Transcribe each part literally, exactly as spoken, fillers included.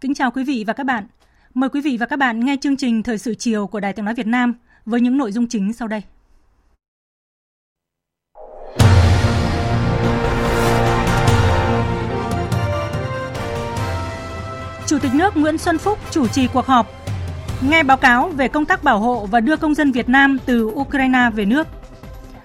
Kính chào quý vị và các bạn. Mời quý vị và các bạn nghe chương trình Thời sự chiều của Đài Tiếng nói Việt Nam với những nội dung chính sau đây. Chủ tịch nước Nguyễn Xuân Phúc chủ trì cuộc họp, nghe báo cáo về công tác bảo hộ và đưa công dân Việt Nam từ Ukraine về nước.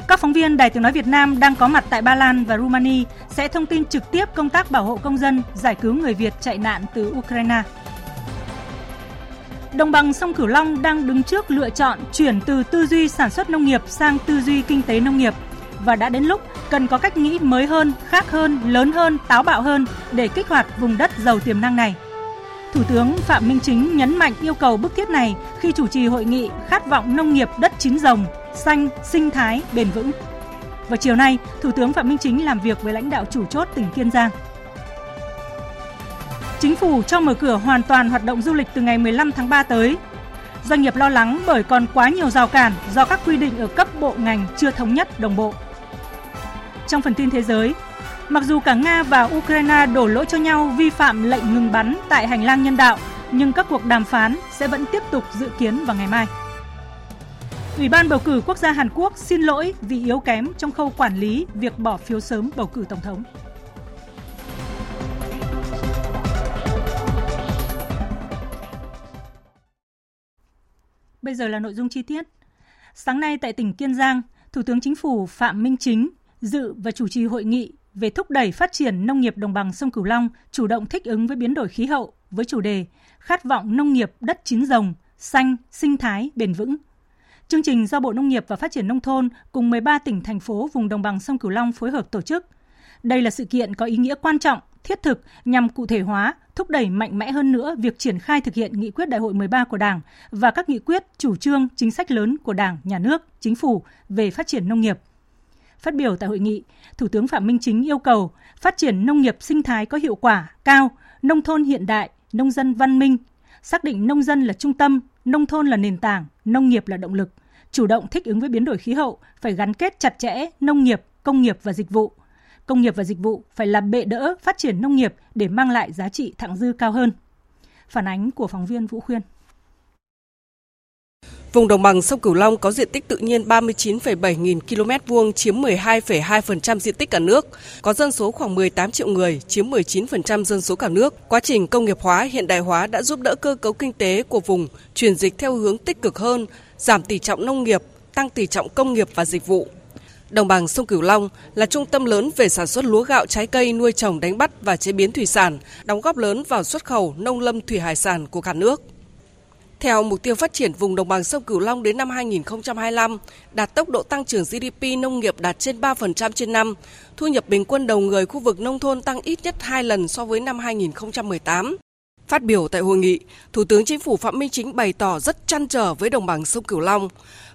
Các phóng viên Đài Tiếng nói Việt Nam đang có mặt tại Ba Lan và Rumani sẽ thông tin trực tiếp công tác bảo hộ công dân, giải cứu người Việt chạy nạn từ Ukraine. Đồng bằng sông Cửu Long đang đứng trước lựa chọn chuyển từ tư duy sản xuất nông nghiệp sang tư duy kinh tế nông nghiệp. Và đã đến lúc cần có cách nghĩ mới hơn, khác hơn, lớn hơn, táo bạo hơn để kích hoạt vùng đất giàu tiềm năng này. Thủ tướng Phạm Minh Chính nhấn mạnh yêu cầu bức thiết này khi chủ trì hội nghị khát vọng nông nghiệp đất chín rồng, xanh, sinh thái, bền vững. Vào chiều nay, Thủ tướng Phạm Minh Chính làm việc với lãnh đạo chủ chốt tỉnh Kiên Giang. Chính phủ cho mở cửa hoàn toàn hoạt động du lịch từ ngày mười lăm tháng ba tới. Doanh nghiệp lo lắng bởi còn quá nhiều rào cản do các quy định ở cấp bộ ngành chưa thống nhất đồng bộ. Trong phần tin thế giới, mặc dù cả Nga và Ukraine đổ lỗi cho nhau vi phạm lệnh ngừng bắn tại hành lang nhân đạo, nhưng các cuộc đàm phán sẽ vẫn tiếp tục dự kiến vào ngày mai. Ủy ban bầu cử quốc gia Hàn Quốc xin lỗi vì yếu kém trong khâu quản lý việc bỏ phiếu sớm bầu cử tổng thống. Bây giờ là nội dung chi tiết. Sáng nay tại tỉnh Kiên Giang, Thủ tướng Chính phủ Phạm Minh Chính dự và chủ trì hội nghị về thúc đẩy phát triển nông nghiệp đồng bằng sông Cửu Long, chủ động thích ứng với biến đổi khí hậu với chủ đề khát vọng nông nghiệp đất chín rồng, xanh, sinh thái, bền vững. Chương trình do Bộ Nông nghiệp và Phát triển Nông thôn cùng mười ba tỉnh, thành phố vùng đồng bằng sông Cửu Long phối hợp tổ chức. Đây là sự kiện có ý nghĩa quan trọng, thiết thực nhằm cụ thể hóa, thúc đẩy mạnh mẽ hơn nữa việc triển khai thực hiện nghị quyết Đại hội mười ba của Đảng và các nghị quyết, chủ trương, chính sách lớn của Đảng, Nhà nước, Chính phủ về phát triển nông nghiệp. Phát biểu tại hội nghị, Thủ tướng Phạm Minh Chính yêu cầu phát triển nông nghiệp sinh thái có hiệu quả cao, nông thôn hiện đại, nông dân văn minh, xác định nông dân là trung tâm, nông thôn là nền tảng, nông nghiệp là động lực, chủ động thích ứng với biến đổi khí hậu, phải gắn kết chặt chẽ nông nghiệp, công nghiệp và dịch vụ. Công nghiệp và dịch vụ phải là bệ đỡ phát triển nông nghiệp để mang lại giá trị thặng dư cao hơn. Phản ánh của phóng viên Vũ Khuyên. Vùng đồng bằng sông Cửu Long có diện tích tự nhiên ba mươi chín phẩy bảy nghìn ki lô mét vuông, chiếm mười hai phẩy hai phần trăm diện tích cả nước, có dân số khoảng mười tám triệu người, chiếm mười chín phần trăm dân số cả nước. Quá trình công nghiệp hóa, hiện đại hóa đã giúp đỡ cơ cấu kinh tế của vùng chuyển dịch theo hướng tích cực hơn, giảm tỷ trọng nông nghiệp, tăng tỷ trọng công nghiệp và dịch vụ. Đồng bằng sông Cửu Long là trung tâm lớn về sản xuất lúa gạo, trái cây, nuôi trồng, đánh bắt và chế biến thủy sản, đóng góp lớn vào xuất khẩu nông lâm thủy hải sản của cả nước. Theo mục tiêu phát triển vùng đồng bằng sông Cửu Long đến năm hai nghìn không trăm hai mươi lăm, đạt tốc độ tăng trưởng giê đê pê nông nghiệp đạt trên ba phần trăm trên năm, thu nhập bình quân đầu người khu vực nông thôn tăng ít nhất hai lần so với năm hai nghìn không trăm mười tám. Phát biểu tại hội nghị, Thủ tướng Chính phủ Phạm Minh Chính bày tỏ rất trăn trở với đồng bằng sông Cửu Long.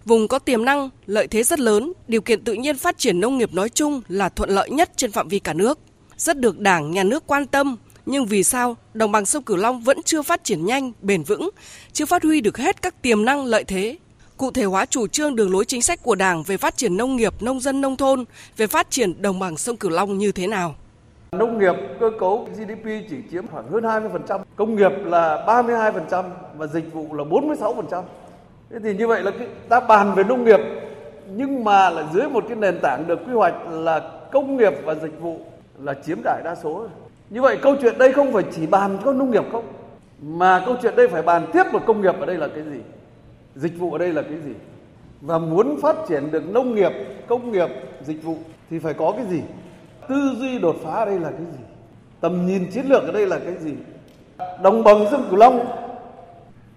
Vùng có tiềm năng, lợi thế rất lớn, điều kiện tự nhiên phát triển nông nghiệp nói chung là thuận lợi nhất trên phạm vi cả nước. Rất được Đảng, Nhà nước quan tâm, nhưng vì sao đồng bằng sông Cửu Long vẫn chưa phát triển nhanh, bền vững, chưa phát huy được hết các tiềm năng lợi thế. Cụ thể hóa chủ trương đường lối chính sách của Đảng về phát triển nông nghiệp, nông dân, nông thôn, về phát triển đồng bằng sông Cửu Long như thế nào? Nông nghiệp cơ cấu giê đê pê chỉ chiếm khoảng hơn hai mươi phần trăm, công nghiệp là ba mươi hai phần trăm và dịch vụ là bốn mươi sáu phần trăm. Thế thì như vậy là ta bàn về nông nghiệp nhưng mà là dưới một cái nền tảng được quy hoạch là công nghiệp và dịch vụ là chiếm đại đa số. Như vậy câu chuyện đây không phải chỉ bàn có nông nghiệp không, mà câu chuyện đây phải bàn tiếp một công nghiệp ở đây là cái gì, dịch vụ ở đây là cái gì. Và muốn phát triển được nông nghiệp, công nghiệp, dịch vụ thì phải có cái gì? tư duy đột phá ở đây là cái gì, tầm nhìn chiến lược ở đây là cái gì. Đồng bằng sông Cửu Long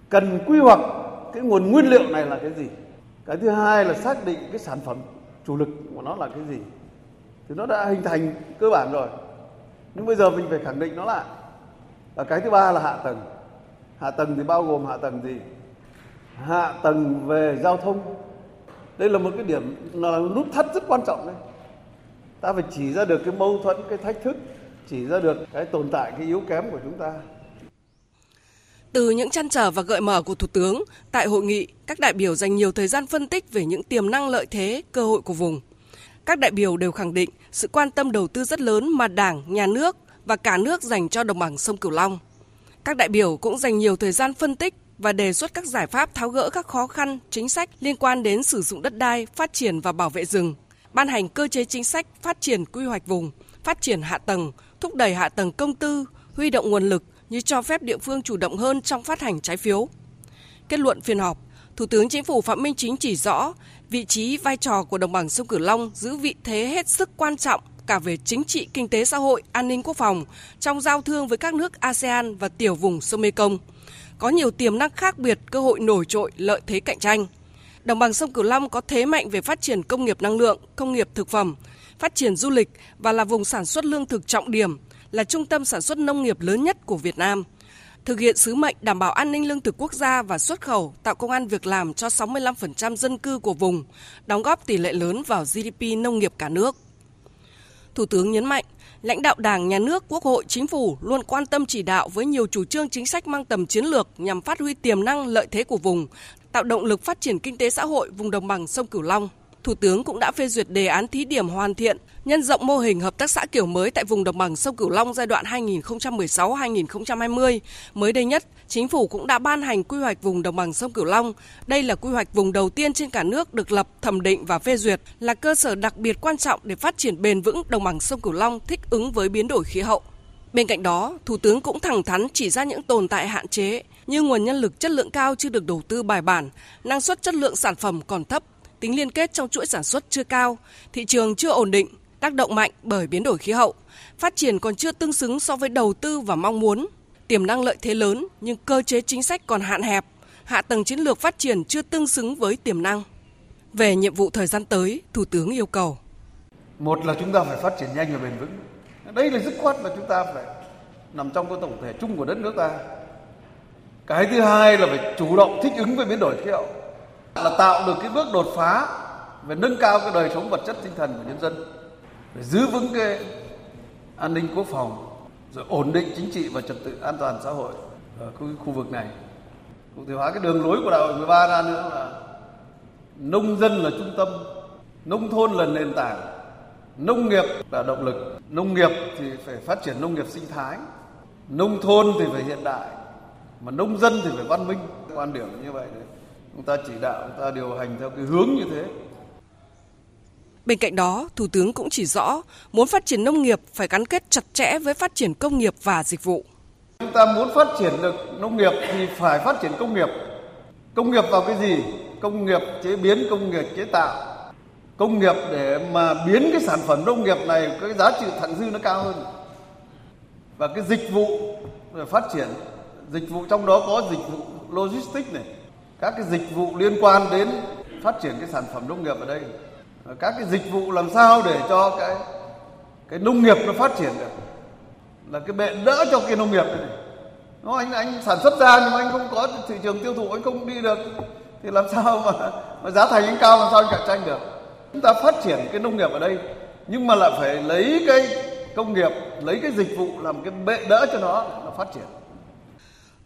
cần quy hoạch cái nguồn nguyên liệu này là cái gì. Cái thứ hai là xác định cái sản phẩm chủ lực của nó là cái gì. Thì nó đã hình thành cơ bản rồi, nhưng bây giờ mình phải khẳng định nó lại. Và cái thứ ba là hạ tầng. Hạ tầng thì bao gồm hạ tầng gì? Hạ tầng về giao thông. Đây là một cái điểm là nút thắt rất quan trọng đấy. Ta phải chỉ ra được cái mâu thuẫn, cái thách thức, chỉ ra được cái tồn tại, cái yếu kém của chúng ta. Từ những trăn trở và gợi mở của Thủ tướng, tại hội nghị, các đại biểu dành nhiều thời gian phân tích về những tiềm năng, lợi thế, cơ hội của vùng. Các đại biểu đều khẳng định sự quan tâm đầu tư rất lớn mà Đảng, Nhà nước và cả nước dành cho đồng bằng sông Cửu Long. Các đại biểu cũng dành nhiều thời gian phân tích và đề xuất các giải pháp tháo gỡ các khó khăn, chính sách liên quan đến sử dụng đất đai, phát triển và bảo vệ rừng, ban hành cơ chế chính sách, phát triển quy hoạch vùng, phát triển hạ tầng, thúc đẩy hạ tầng công tư, huy động nguồn lực như cho phép địa phương chủ động hơn trong phát hành trái phiếu. Kết luận phiên họp, Thủ tướng Chính phủ Phạm Minh Chính chỉ rõ vị trí, vai trò của đồng bằng sông Cửu Long giữ vị thế hết sức quan trọng cả về chính trị, kinh tế, xã hội, an ninh quốc phòng trong giao thương với các nước a sê an và tiểu vùng sông Mekong. Có nhiều tiềm năng khác biệt, cơ hội nổi trội, lợi thế cạnh tranh. Đồng bằng sông Cửu Long có thế mạnh về phát triển công nghiệp năng lượng, công nghiệp thực phẩm, phát triển du lịch và là vùng sản xuất lương thực trọng điểm, là trung tâm sản xuất nông nghiệp lớn nhất của Việt Nam. Thực hiện sứ mệnh đảm bảo an ninh lương thực quốc gia và xuất khẩu, tạo công ăn việc làm cho sáu mươi lăm phần trăm dân cư của vùng, đóng góp tỷ lệ lớn vào giê đê pê nông nghiệp cả nước. Thủ tướng nhấn mạnh, lãnh đạo Đảng, Nhà nước, Quốc hội, Chính phủ luôn quan tâm chỉ đạo với nhiều chủ trương chính sách mang tầm chiến lược nhằm phát huy tiềm năng, lợi thế của vùng, tạo động lực phát triển kinh tế xã hội vùng đồng bằng sông Cửu Long. Thủ tướng cũng đã phê duyệt đề án thí điểm hoàn thiện, nhân rộng mô hình hợp tác xã kiểu mới tại vùng đồng bằng sông Cửu Long giai đoạn hai nghìn không trăm mười sáu đến hai nghìn không trăm hai mươi. Mới đây nhất, Chính phủ cũng đã ban hành quy hoạch vùng đồng bằng sông Cửu Long. Đây là quy hoạch vùng đầu tiên trên cả nước được lập, thẩm định và phê duyệt, là cơ sở đặc biệt quan trọng để phát triển bền vững đồng bằng sông Cửu Long thích ứng với biến đổi khí hậu. Bên cạnh đó, Thủ tướng cũng thẳng thắn chỉ ra những tồn tại hạn chế như nguồn nhân lực chất lượng cao chưa được đầu tư bài bản, năng suất chất lượng sản phẩm còn thấp, tính liên kết trong chuỗi sản xuất chưa cao, thị trường chưa ổn định, tác động mạnh bởi biến đổi khí hậu, phát triển còn chưa tương xứng so với đầu tư và mong muốn, tiềm năng lợi thế lớn nhưng cơ chế chính sách còn hạn hẹp, hạ tầng chiến lược phát triển chưa tương xứng với tiềm năng. Về nhiệm vụ thời gian tới, Thủ tướng yêu cầu. Một là chúng ta phải phát triển nhanh và bền vững. Đây là dứt khoát là chúng ta phải nằm trong cái tổng thể chung của đất nước ta. Cái thứ hai là phải chủ động thích ứng với biến đổi khí hậu, là tạo được cái bước đột phá về nâng cao cái đời sống vật chất tinh thần của nhân dân, để giữ vững cái an ninh quốc phòng, rồi ổn định chính trị và trật tự an toàn xã hội ở khu, khu vực này. Cụ thể hóa cái đường lối của Đại hội mười ba ra nữa là nông dân là trung tâm, nông thôn là nền tảng, nông nghiệp là động lực. Nông nghiệp thì phải phát triển nông nghiệp sinh thái, nông thôn thì phải hiện đại, mà nông dân thì phải văn minh. Quan điểm như vậy đấy. Chúng ta chỉ đạo, chúng ta điều hành theo cái hướng như thế. Bên cạnh đó, Thủ tướng cũng chỉ rõ, muốn phát triển nông nghiệp phải gắn kết chặt chẽ với phát triển công nghiệp và dịch vụ. Chúng ta muốn phát triển được nông nghiệp thì phải phát triển công nghiệp. Công nghiệp vào cái gì? Công nghiệp chế biến, công nghiệp chế tạo. Công nghiệp để mà biến cái sản phẩm nông nghiệp này, cái giá trị thặng dư nó cao hơn. Và cái dịch vụ để phát triển. Dịch vụ trong đó có dịch vụ logistics này. Các cái dịch vụ liên quan đến phát triển cái sản phẩm nông nghiệp ở đây, các cái dịch vụ làm sao để cho cái cái nông nghiệp nó phát triển được, là cái bệ đỡ cho cái nông nghiệp này. Nó anh anh sản xuất ra nhưng mà anh không có thị trường tiêu thụ, anh không đi được thì làm sao mà, mà giá thành anh cao, làm sao anh cạnh tranh được. Chúng ta phát triển cái nông nghiệp ở đây nhưng mà lại phải lấy cái công nghiệp, lấy cái dịch vụ làm cái bệ đỡ cho nó nó phát triển.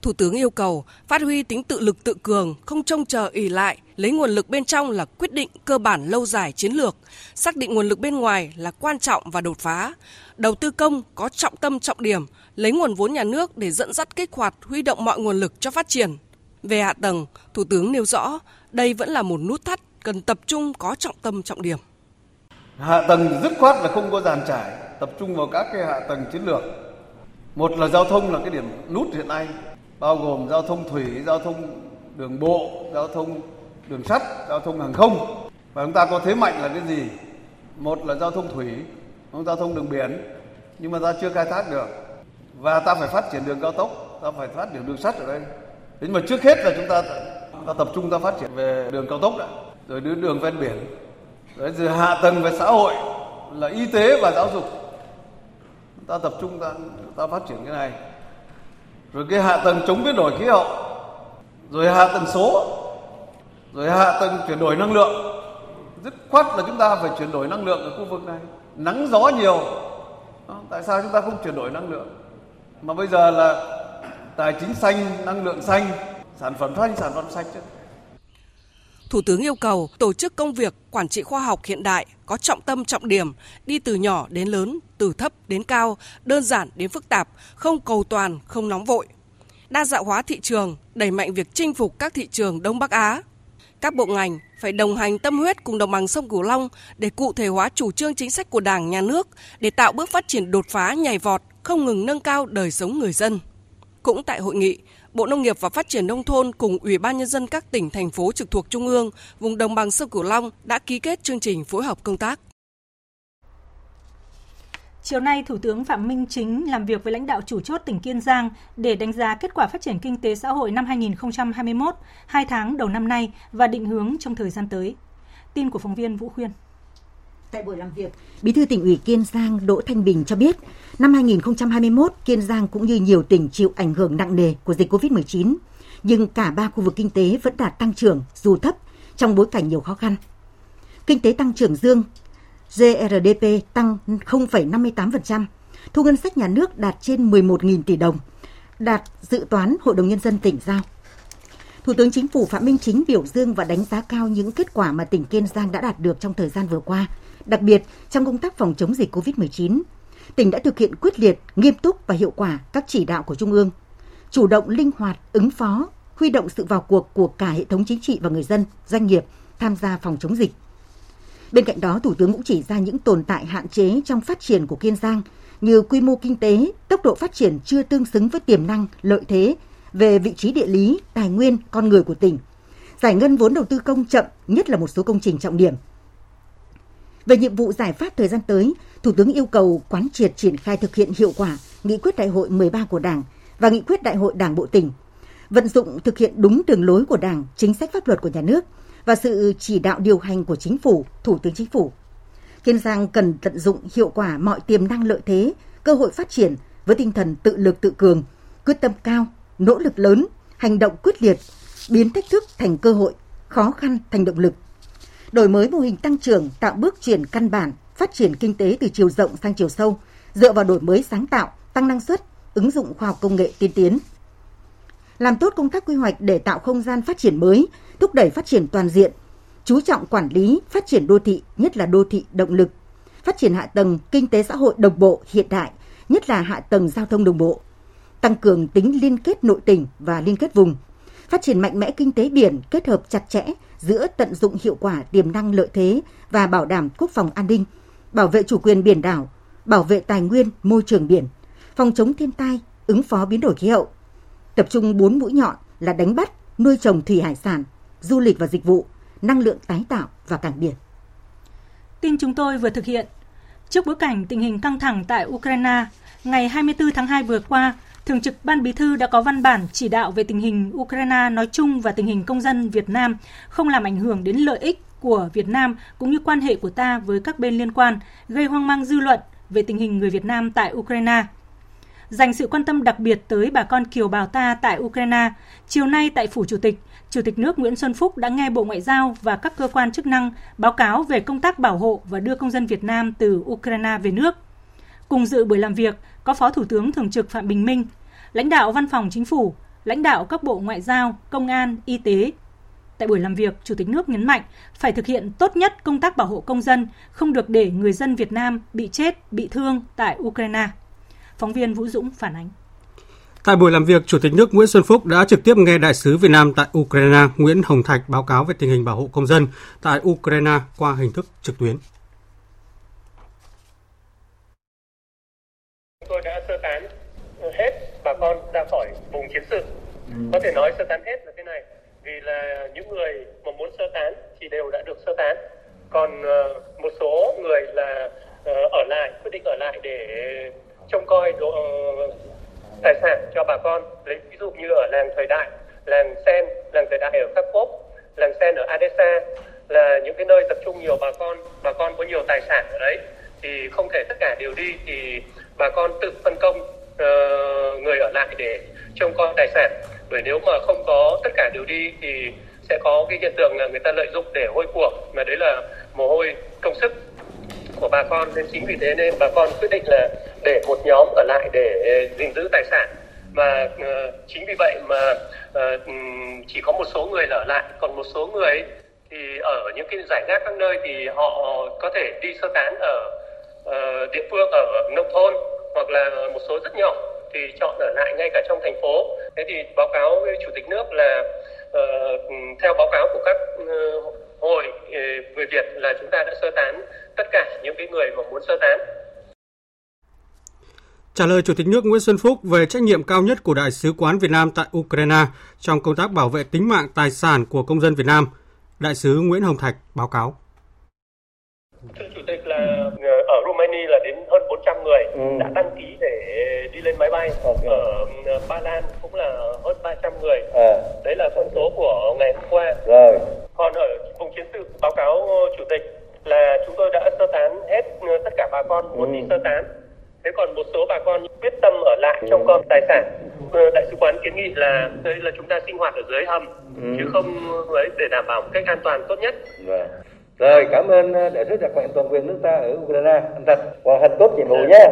Thủ tướng yêu cầu phát huy tính tự lực tự cường, không trông chờ ỷ lại, lấy nguồn lực bên trong là quyết định cơ bản lâu dài chiến lược, xác định nguồn lực bên ngoài là quan trọng và đột phá. Đầu tư công có trọng tâm trọng điểm, lấy nguồn vốn nhà nước để dẫn dắt kích hoạt, huy động mọi nguồn lực cho phát triển. Về hạ tầng, Thủ tướng nêu rõ đây vẫn là một nút thắt cần tập trung có trọng tâm trọng điểm. Hạ tầng dứt khoát là không có dàn trải, tập trung vào các cái hạ tầng chiến lược. Một là giao thông là cái điểm nút hiện nay, bao gồm giao thông thủy, giao thông đường bộ, giao thông đường sắt, giao thông hàng không. Và chúng ta có thế mạnh là cái gì? Một là giao thông thủy, nó giao thông đường biển, nhưng mà ta chưa khai thác được. Và ta phải phát triển đường cao tốc, ta phải phát triển đường sắt ở đây. Thế nhưng mà trước hết là chúng ta, ta tập trung ta phát triển về đường cao tốc đã, rồi đến đường ven biển, rồi, rồi hạ tầng về xã hội là y tế và giáo dục. Ta tập trung ta, ta phát triển cái này. Rồi cái hạ tầng chống biến đổi khí hậu, rồi hạ tầng số, rồi hạ tầng chuyển đổi năng lượng. Dứt khoát là chúng ta phải chuyển đổi năng lượng ở khu vực này. Nắng gió nhiều, tại sao chúng ta không chuyển đổi năng lượng? Mà bây giờ là tài chính xanh, năng lượng xanh, sản phẩm xanh, sản phẩm sạch chứ. Thủ tướng yêu cầu tổ chức công việc quản trị khoa học hiện đại có trọng tâm trọng điểm, đi từ nhỏ đến lớn, từ thấp đến cao, đơn giản đến phức tạp, không cầu toàn, không nóng vội. Đa dạng hóa thị trường, đẩy mạnh việc chinh phục các thị trường Đông Bắc Á. Các bộ ngành phải đồng hành tâm huyết cùng đồng bằng sông Cửu Long để cụ thể hóa chủ trương chính sách của Đảng, Nhà nước để tạo bước phát triển đột phá nhảy vọt, không ngừng nâng cao đời sống người dân. Cũng tại hội nghị, Bộ Nông nghiệp và Phát triển Nông thôn cùng Ủy ban Nhân dân các tỉnh, thành phố trực thuộc Trung ương, vùng đồng bằng sông Cửu Long đã ký kết chương trình phối hợp công tác. Chiều nay, Thủ tướng Phạm Minh Chính làm việc với lãnh đạo chủ chốt tỉnh Kiên Giang để đánh giá kết quả phát triển kinh tế xã hội năm hai nghìn không trăm hai mươi mốt, hai tháng đầu năm nay và định hướng trong thời gian tới. Tin của phóng viên Vũ Khuyên. Tại buổi làm việc, Bí thư Tỉnh ủy Kiên Giang Đỗ Thanh Bình cho biết, năm hai nghìn không trăm hai mươi mốt, Kiên Giang cũng như nhiều tỉnh chịu ảnh hưởng nặng nề của dịch covid mười chín, nhưng cả ba khu vực kinh tế vẫn đạt tăng trưởng dù thấp trong bối cảnh nhiều khó khăn. Kinh tế tăng trưởng dương, giê rờ đê pê tăng không phẩy năm mươi tám phần trăm, thu ngân sách nhà nước đạt trên mười một nghìn tỷ đồng, đạt dự toán Hội đồng Nhân dân tỉnh giao. Thủ tướng Chính phủ Phạm Minh Chính biểu dương và đánh giá cao những kết quả mà tỉnh Kiên Giang đã đạt được trong thời gian vừa qua, đặc biệt trong công tác phòng chống dịch covid mười chín. Tỉnh đã thực hiện quyết liệt, nghiêm túc và hiệu quả các chỉ đạo của Trung ương, chủ động linh hoạt, ứng phó, huy động sự vào cuộc của cả hệ thống chính trị và người dân, doanh nghiệp tham gia phòng chống dịch. Bên cạnh đó, Thủ tướng cũng chỉ ra những tồn tại hạn chế trong phát triển của Kiên Giang như quy mô kinh tế, tốc độ phát triển chưa tương xứng với tiềm năng, lợi thế về vị trí địa lý, tài nguyên, con người của tỉnh. Giải ngân vốn đầu tư công chậm, nhất là một số công trình trọng điểm. Về nhiệm vụ giải pháp thời gian tới, Thủ tướng yêu cầu quán triệt triển khai thực hiện hiệu quả Nghị quyết Đại hội mười ba của Đảng và Nghị quyết Đại hội Đảng Bộ Tỉnh, vận dụng thực hiện đúng đường lối của Đảng, chính sách pháp luật của nhà nước và sự chỉ đạo điều hành của Chính phủ, Thủ tướng Chính phủ. Kiên Giang cần tận dụng hiệu quả mọi tiềm năng lợi thế, cơ hội phát triển với tinh thần tự lực tự cường, quyết tâm cao, nỗ lực lớn, hành động quyết liệt, biến thách thức thành cơ hội, khó khăn thành động lực. Đổi mới mô hình tăng trưởng, tạo bước chuyển căn bản, phát triển kinh tế từ chiều rộng sang chiều sâu, dựa vào đổi mới sáng tạo, tăng năng suất, ứng dụng khoa học công nghệ tiên tiến. Làm tốt công tác quy hoạch để tạo không gian phát triển mới, thúc đẩy phát triển toàn diện, chú trọng quản lý, phát triển đô thị, nhất là đô thị động lực, phát triển hạ tầng kinh tế xã hội đồng bộ hiện đại, nhất là hạ tầng giao thông đồng bộ, tăng cường tính liên kết nội tỉnh và liên kết vùng, phát triển mạnh mẽ kinh tế biển kết hợp chặt chẽ giữa tận dụng hiệu quả tiềm năng lợi thế và bảo đảm quốc phòng an ninh, bảo vệ chủ quyền biển đảo, bảo vệ tài nguyên môi trường biển, phòng chống thiên tai, ứng phó biến đổi khí hậu. Tập trung bốn mũi nhọn là đánh bắt, nuôi trồng thủy hải sản, du lịch và dịch vụ, năng lượng tái tạo và cảng biển. Tin chúng tôi vừa thực hiện. Trước bối cảnh tình hình căng thẳng tại Ukraine, ngày hai mươi tư tháng hai vừa qua, Thường trực Ban Bí thư đã có văn bản chỉ đạo về tình hình Ukraine nói chung và tình hình công dân Việt Nam không làm ảnh hưởng đến lợi ích của Việt Nam cũng như quan hệ của ta với các bên liên quan, gây hoang mang dư luận về tình hình người Việt Nam tại Ukraine. Dành sự quan tâm đặc biệt tới bà con kiều bào ta tại Ukraine, chiều nay tại Phủ Chủ tịch, Chủ tịch nước Nguyễn Xuân Phúc đã nghe Bộ Ngoại giao và các cơ quan chức năng báo cáo về công tác bảo hộ và đưa công dân Việt Nam từ Ukraine về nước. Cùng dự buổi làm việc có Phó Thủ tướng Thường trực Phạm Bình Minh, lãnh đạo Văn phòng Chính phủ, lãnh đạo các Bộ Ngoại giao, Công an, Y tế. Tại buổi làm việc, Chủ tịch nước nhấn mạnh phải thực hiện tốt nhất công tác bảo hộ công dân, không được để người dân Việt Nam bị chết, bị thương tại Ukraine. Phóng viên Vũ Dũng phản ánh. Tại buổi làm việc, Chủ tịch nước Nguyễn Xuân Phúc đã trực tiếp nghe Đại sứ Việt Nam tại Ukraine Nguyễn Hồng Thạch báo cáo về tình hình bảo hộ công dân tại Ukraine qua hình thức trực tuyến. Tôi đã sơ tán hết bà con ra khỏi vùng chiến sự. Có thể nói sơ tán hết là thế này, vì là những người mà muốn sơ tán thì đều đã được sơ tán. Còn một số người là ở lại quyết định ở lại để trông coi đồ, uh, tài sản cho bà con. Lấy ví dụ như ở làng Thời Đại, làng Sen, làng Thời Đại ở Kharkov, làng Sen ở Odessa là những cái nơi tập trung nhiều bà con, bà con có nhiều tài sản ở đấy thì không thể tất cả đều đi, thì bà con tự phân công uh, người ở lại để trông coi tài sản. Bởi nếu mà không có tất cả đều đi thì sẽ có cái hiện tượng là người ta lợi dụng để hôi của, mà đấy là mồ hôi công sức của bà con. Nên chính vì thế nên bà con quyết định là để một nhóm ở lại để gìn giữ tài sản, và uh, chính vì vậy mà uh, chỉ có một số người ở lại, còn một số người thì ở những cái giải rác các nơi thì họ có thể đi sơ tán ở uh, địa phương, ở nông thôn, hoặc là một số rất nhỏ thì chọn ở lại ngay cả trong thành phố. Thế thì báo cáo với Chủ tịch nước là uh, theo báo cáo của các uh, hội uh, người Việt là chúng ta đã sơ tán tất cả những cái người mà muốn sơ tán. Trả lời Chủ tịch nước Nguyễn Xuân Phúc về trách nhiệm cao nhất của Đại sứ quán Việt Nam tại Ukraine trong công tác bảo vệ tính mạng, tài sản của công dân Việt Nam, Đại sứ Nguyễn Hồng Thạch báo cáo. Thưa Chủ tịch, là ở Romania là đến hơn bốn trăm người đã đăng ký để đi lên máy bay. Ở Ba Lan cũng là hơn ba trăm người. Đấy là con số của ngày hôm qua. Còn ở vùng chiến sự, báo cáo Chủ tịch là chúng tôi đã sơ tán hết tất cả bà con muốn đi sơ tán. Thế còn một số bà con quyết tâm ở lại trong con tài sản. Đại sứ quán kiến nghị là đây là chúng ta sinh hoạt ở dưới hầm, ừ. chứ không ấy, để đảm bảo một cách an toàn tốt nhất. Rồi, rồi cảm ơn đại sứ đặc mệnh toàn quyền nước ta ở Ukraine. Anh Thạch hoàn thành tốt nhiệm vụ nhé.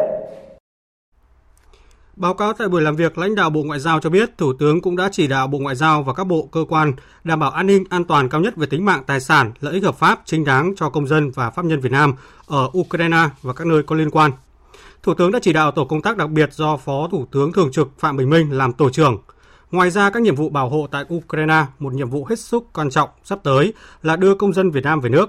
Báo cáo tại buổi làm việc, lãnh đạo Bộ Ngoại giao cho biết Thủ tướng cũng đã chỉ đạo Bộ Ngoại giao và các bộ cơ quan đảm bảo an ninh an toàn cao nhất về tính mạng, tài sản, lợi ích hợp pháp chính đáng cho công dân và pháp nhân Việt Nam ở Ukraine và các nơi có liên quan. Thủ tướng đã chỉ đạo tổ công tác đặc biệt do Phó Thủ tướng Thường trực Phạm Bình Minh làm tổ trưởng. Ngoài ra, các nhiệm vụ bảo hộ tại Ukraine, một nhiệm vụ hết sức quan trọng sắp tới là đưa công dân Việt Nam về nước.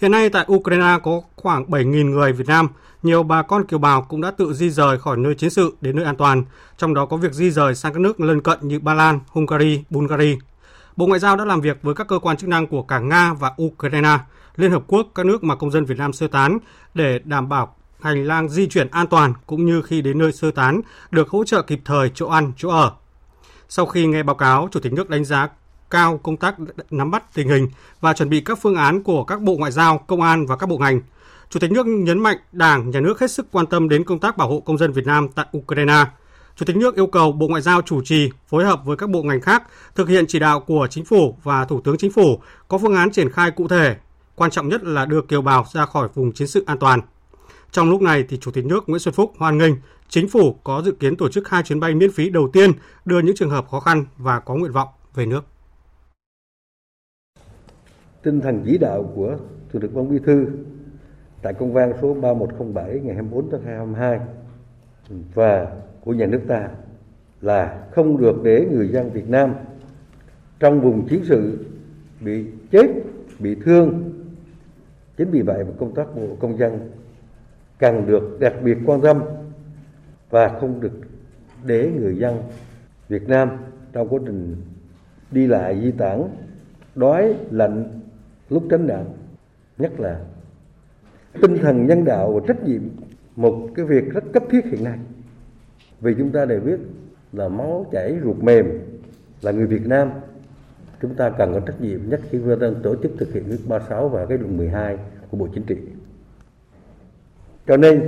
Hiện nay tại Ukraine có khoảng bảy nghìn người Việt Nam, nhiều bà con kiều bào cũng đã tự di rời khỏi nơi chiến sự đến nơi an toàn, trong đó có việc di rời sang các nước lân cận như Ba Lan, Hungary, Bulgaria. Bộ Ngoại giao đã làm việc với các cơ quan chức năng của cả Nga và Ukraine, Liên Hợp Quốc, các nước mà công dân Việt Nam sơ tán để đảm bảo hành lang di chuyển an toàn cũng như khi đến nơi sơ tán được hỗ trợ kịp thời chỗ ăn, chỗ ở. Sau khi nghe báo cáo, Chủ tịch nước đánh giá cao công tác nắm bắt tình hình và chuẩn bị các phương án của các bộ ngoại giao, công an và các bộ ngành. Chủ tịch nước nhấn mạnh Đảng, Nhà nước hết sức quan tâm đến công tác bảo hộ công dân Việt Nam tại Ukraine. Chủ tịch nước yêu cầu Bộ Ngoại giao chủ trì, phối hợp với các bộ ngành khác thực hiện chỉ đạo của Chính phủ và Thủ tướng Chính phủ, có phương án triển khai cụ thể, quan trọng nhất là đưa kiều bào ra khỏi vùng chiến sự an toàn. Trong lúc này, thì Chủ tịch nước Nguyễn Xuân Phúc hoan nghênh Chính phủ có dự kiến tổ chức hai chuyến bay miễn phí đầu tiên đưa những trường hợp khó khăn và có nguyện vọng về nước. Tinh thần chỉ đạo của Chủ tịch Ban Bí thư tại công văn số ba một không bảy ngày hai mươi tư tháng hai năm hai nghìn không trăm hai mươi hai và của nhà nước ta là không được để người dân Việt Nam trong vùng chiến sự bị chết, bị thương. Chính vì vậy mà công tác bộ công dân cần được đặc biệt quan tâm và không được để người dân Việt Nam trong quá trình đi lại di tản đói lạnh lúc tránh nạn, nhất là tinh thần nhân đạo và trách nhiệm, một cái việc rất cấp thiết hiện nay. Vì chúng ta đều biết là máu chảy ruột mềm, là người Việt Nam chúng ta cần có trách nhiệm nhất khi vừa đang tổ chức thực hiện nghị quyết ba mươi sáu và cái đường mười hai của Bộ Chính trị. Cho nên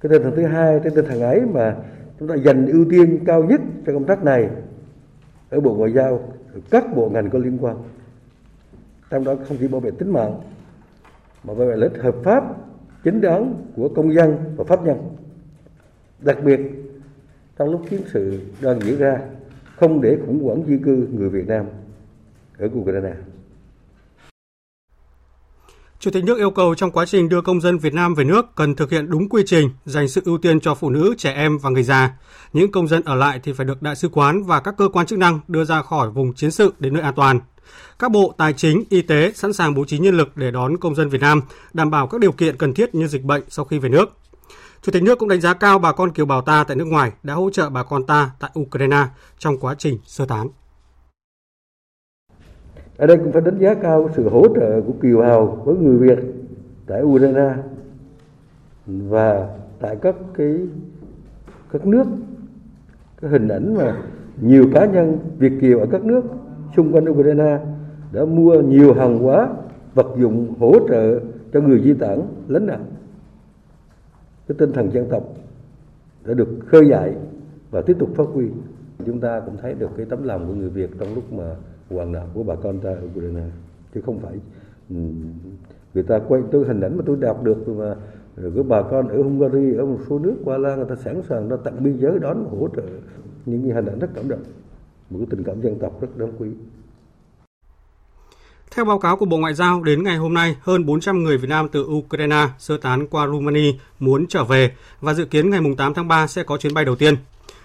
cái tinh thần thứ hai, cái tinh thần ấy mà chúng ta dành ưu tiên cao nhất cho công tác này ở Bộ Ngoại giao, ở các bộ ngành có liên quan, trong đó không chỉ bảo vệ tính mạng mà bảo vệ lợi ích hợp pháp chính đáng của công dân và pháp nhân. Đặc biệt trong lúc chiến sự đang diễn ra, không để khủng hoảng di cư người Việt Nam ở Ukraine. Chủ tịch nước yêu cầu trong quá trình đưa công dân Việt Nam về nước cần thực hiện đúng quy trình, dành sự ưu tiên cho phụ nữ, trẻ em và người già. Những công dân ở lại thì phải được đại sứ quán và các cơ quan chức năng đưa ra khỏi vùng chiến sự đến nơi an toàn. Các bộ Tài chính, Y tế sẵn sàng bố trí nhân lực để đón công dân Việt Nam, đảm bảo các điều kiện cần thiết như dịch bệnh sau khi về nước. Chủ tịch nước cũng đánh giá cao bà con kiều bào ta tại nước ngoài đã hỗ trợ bà con ta tại Ukraine trong quá trình sơ tán. Ở đây cũng phải đánh giá cao sự hỗ trợ của kiều bào với người Việt tại Ukraine và tại các cái các nước, cái hình ảnh mà nhiều cá nhân Việt kiều ở các nước xung quanh Ukraine đã mua nhiều hàng hóa, vật dụng hỗ trợ cho người di tản lính đảo. Cái tinh thần dân tộc đã được khơi dậy và tiếp tục phát huy. Chúng ta cũng thấy được cái tấm lòng của người Việt trong lúc mà hoạn nạn của bà con ta ở Ukraine, chứ không phải người ta quay. Tôi hình ảnh mà tôi đọc được mà của bà con ở Hungary, ở một số nước qua Lan, người ta sẵn sàng ra tận biên giới đón hỗ trợ, những hình ảnh rất cảm động, một cái tình cảm dân tộc rất đáng quý. Theo báo cáo của Bộ Ngoại giao, đến ngày hôm nay, hơn bốn trăm người Việt Nam từ Ukraine sơ tán qua Romania muốn trở về và dự kiến ngày tám tháng ba sẽ có chuyến bay đầu tiên.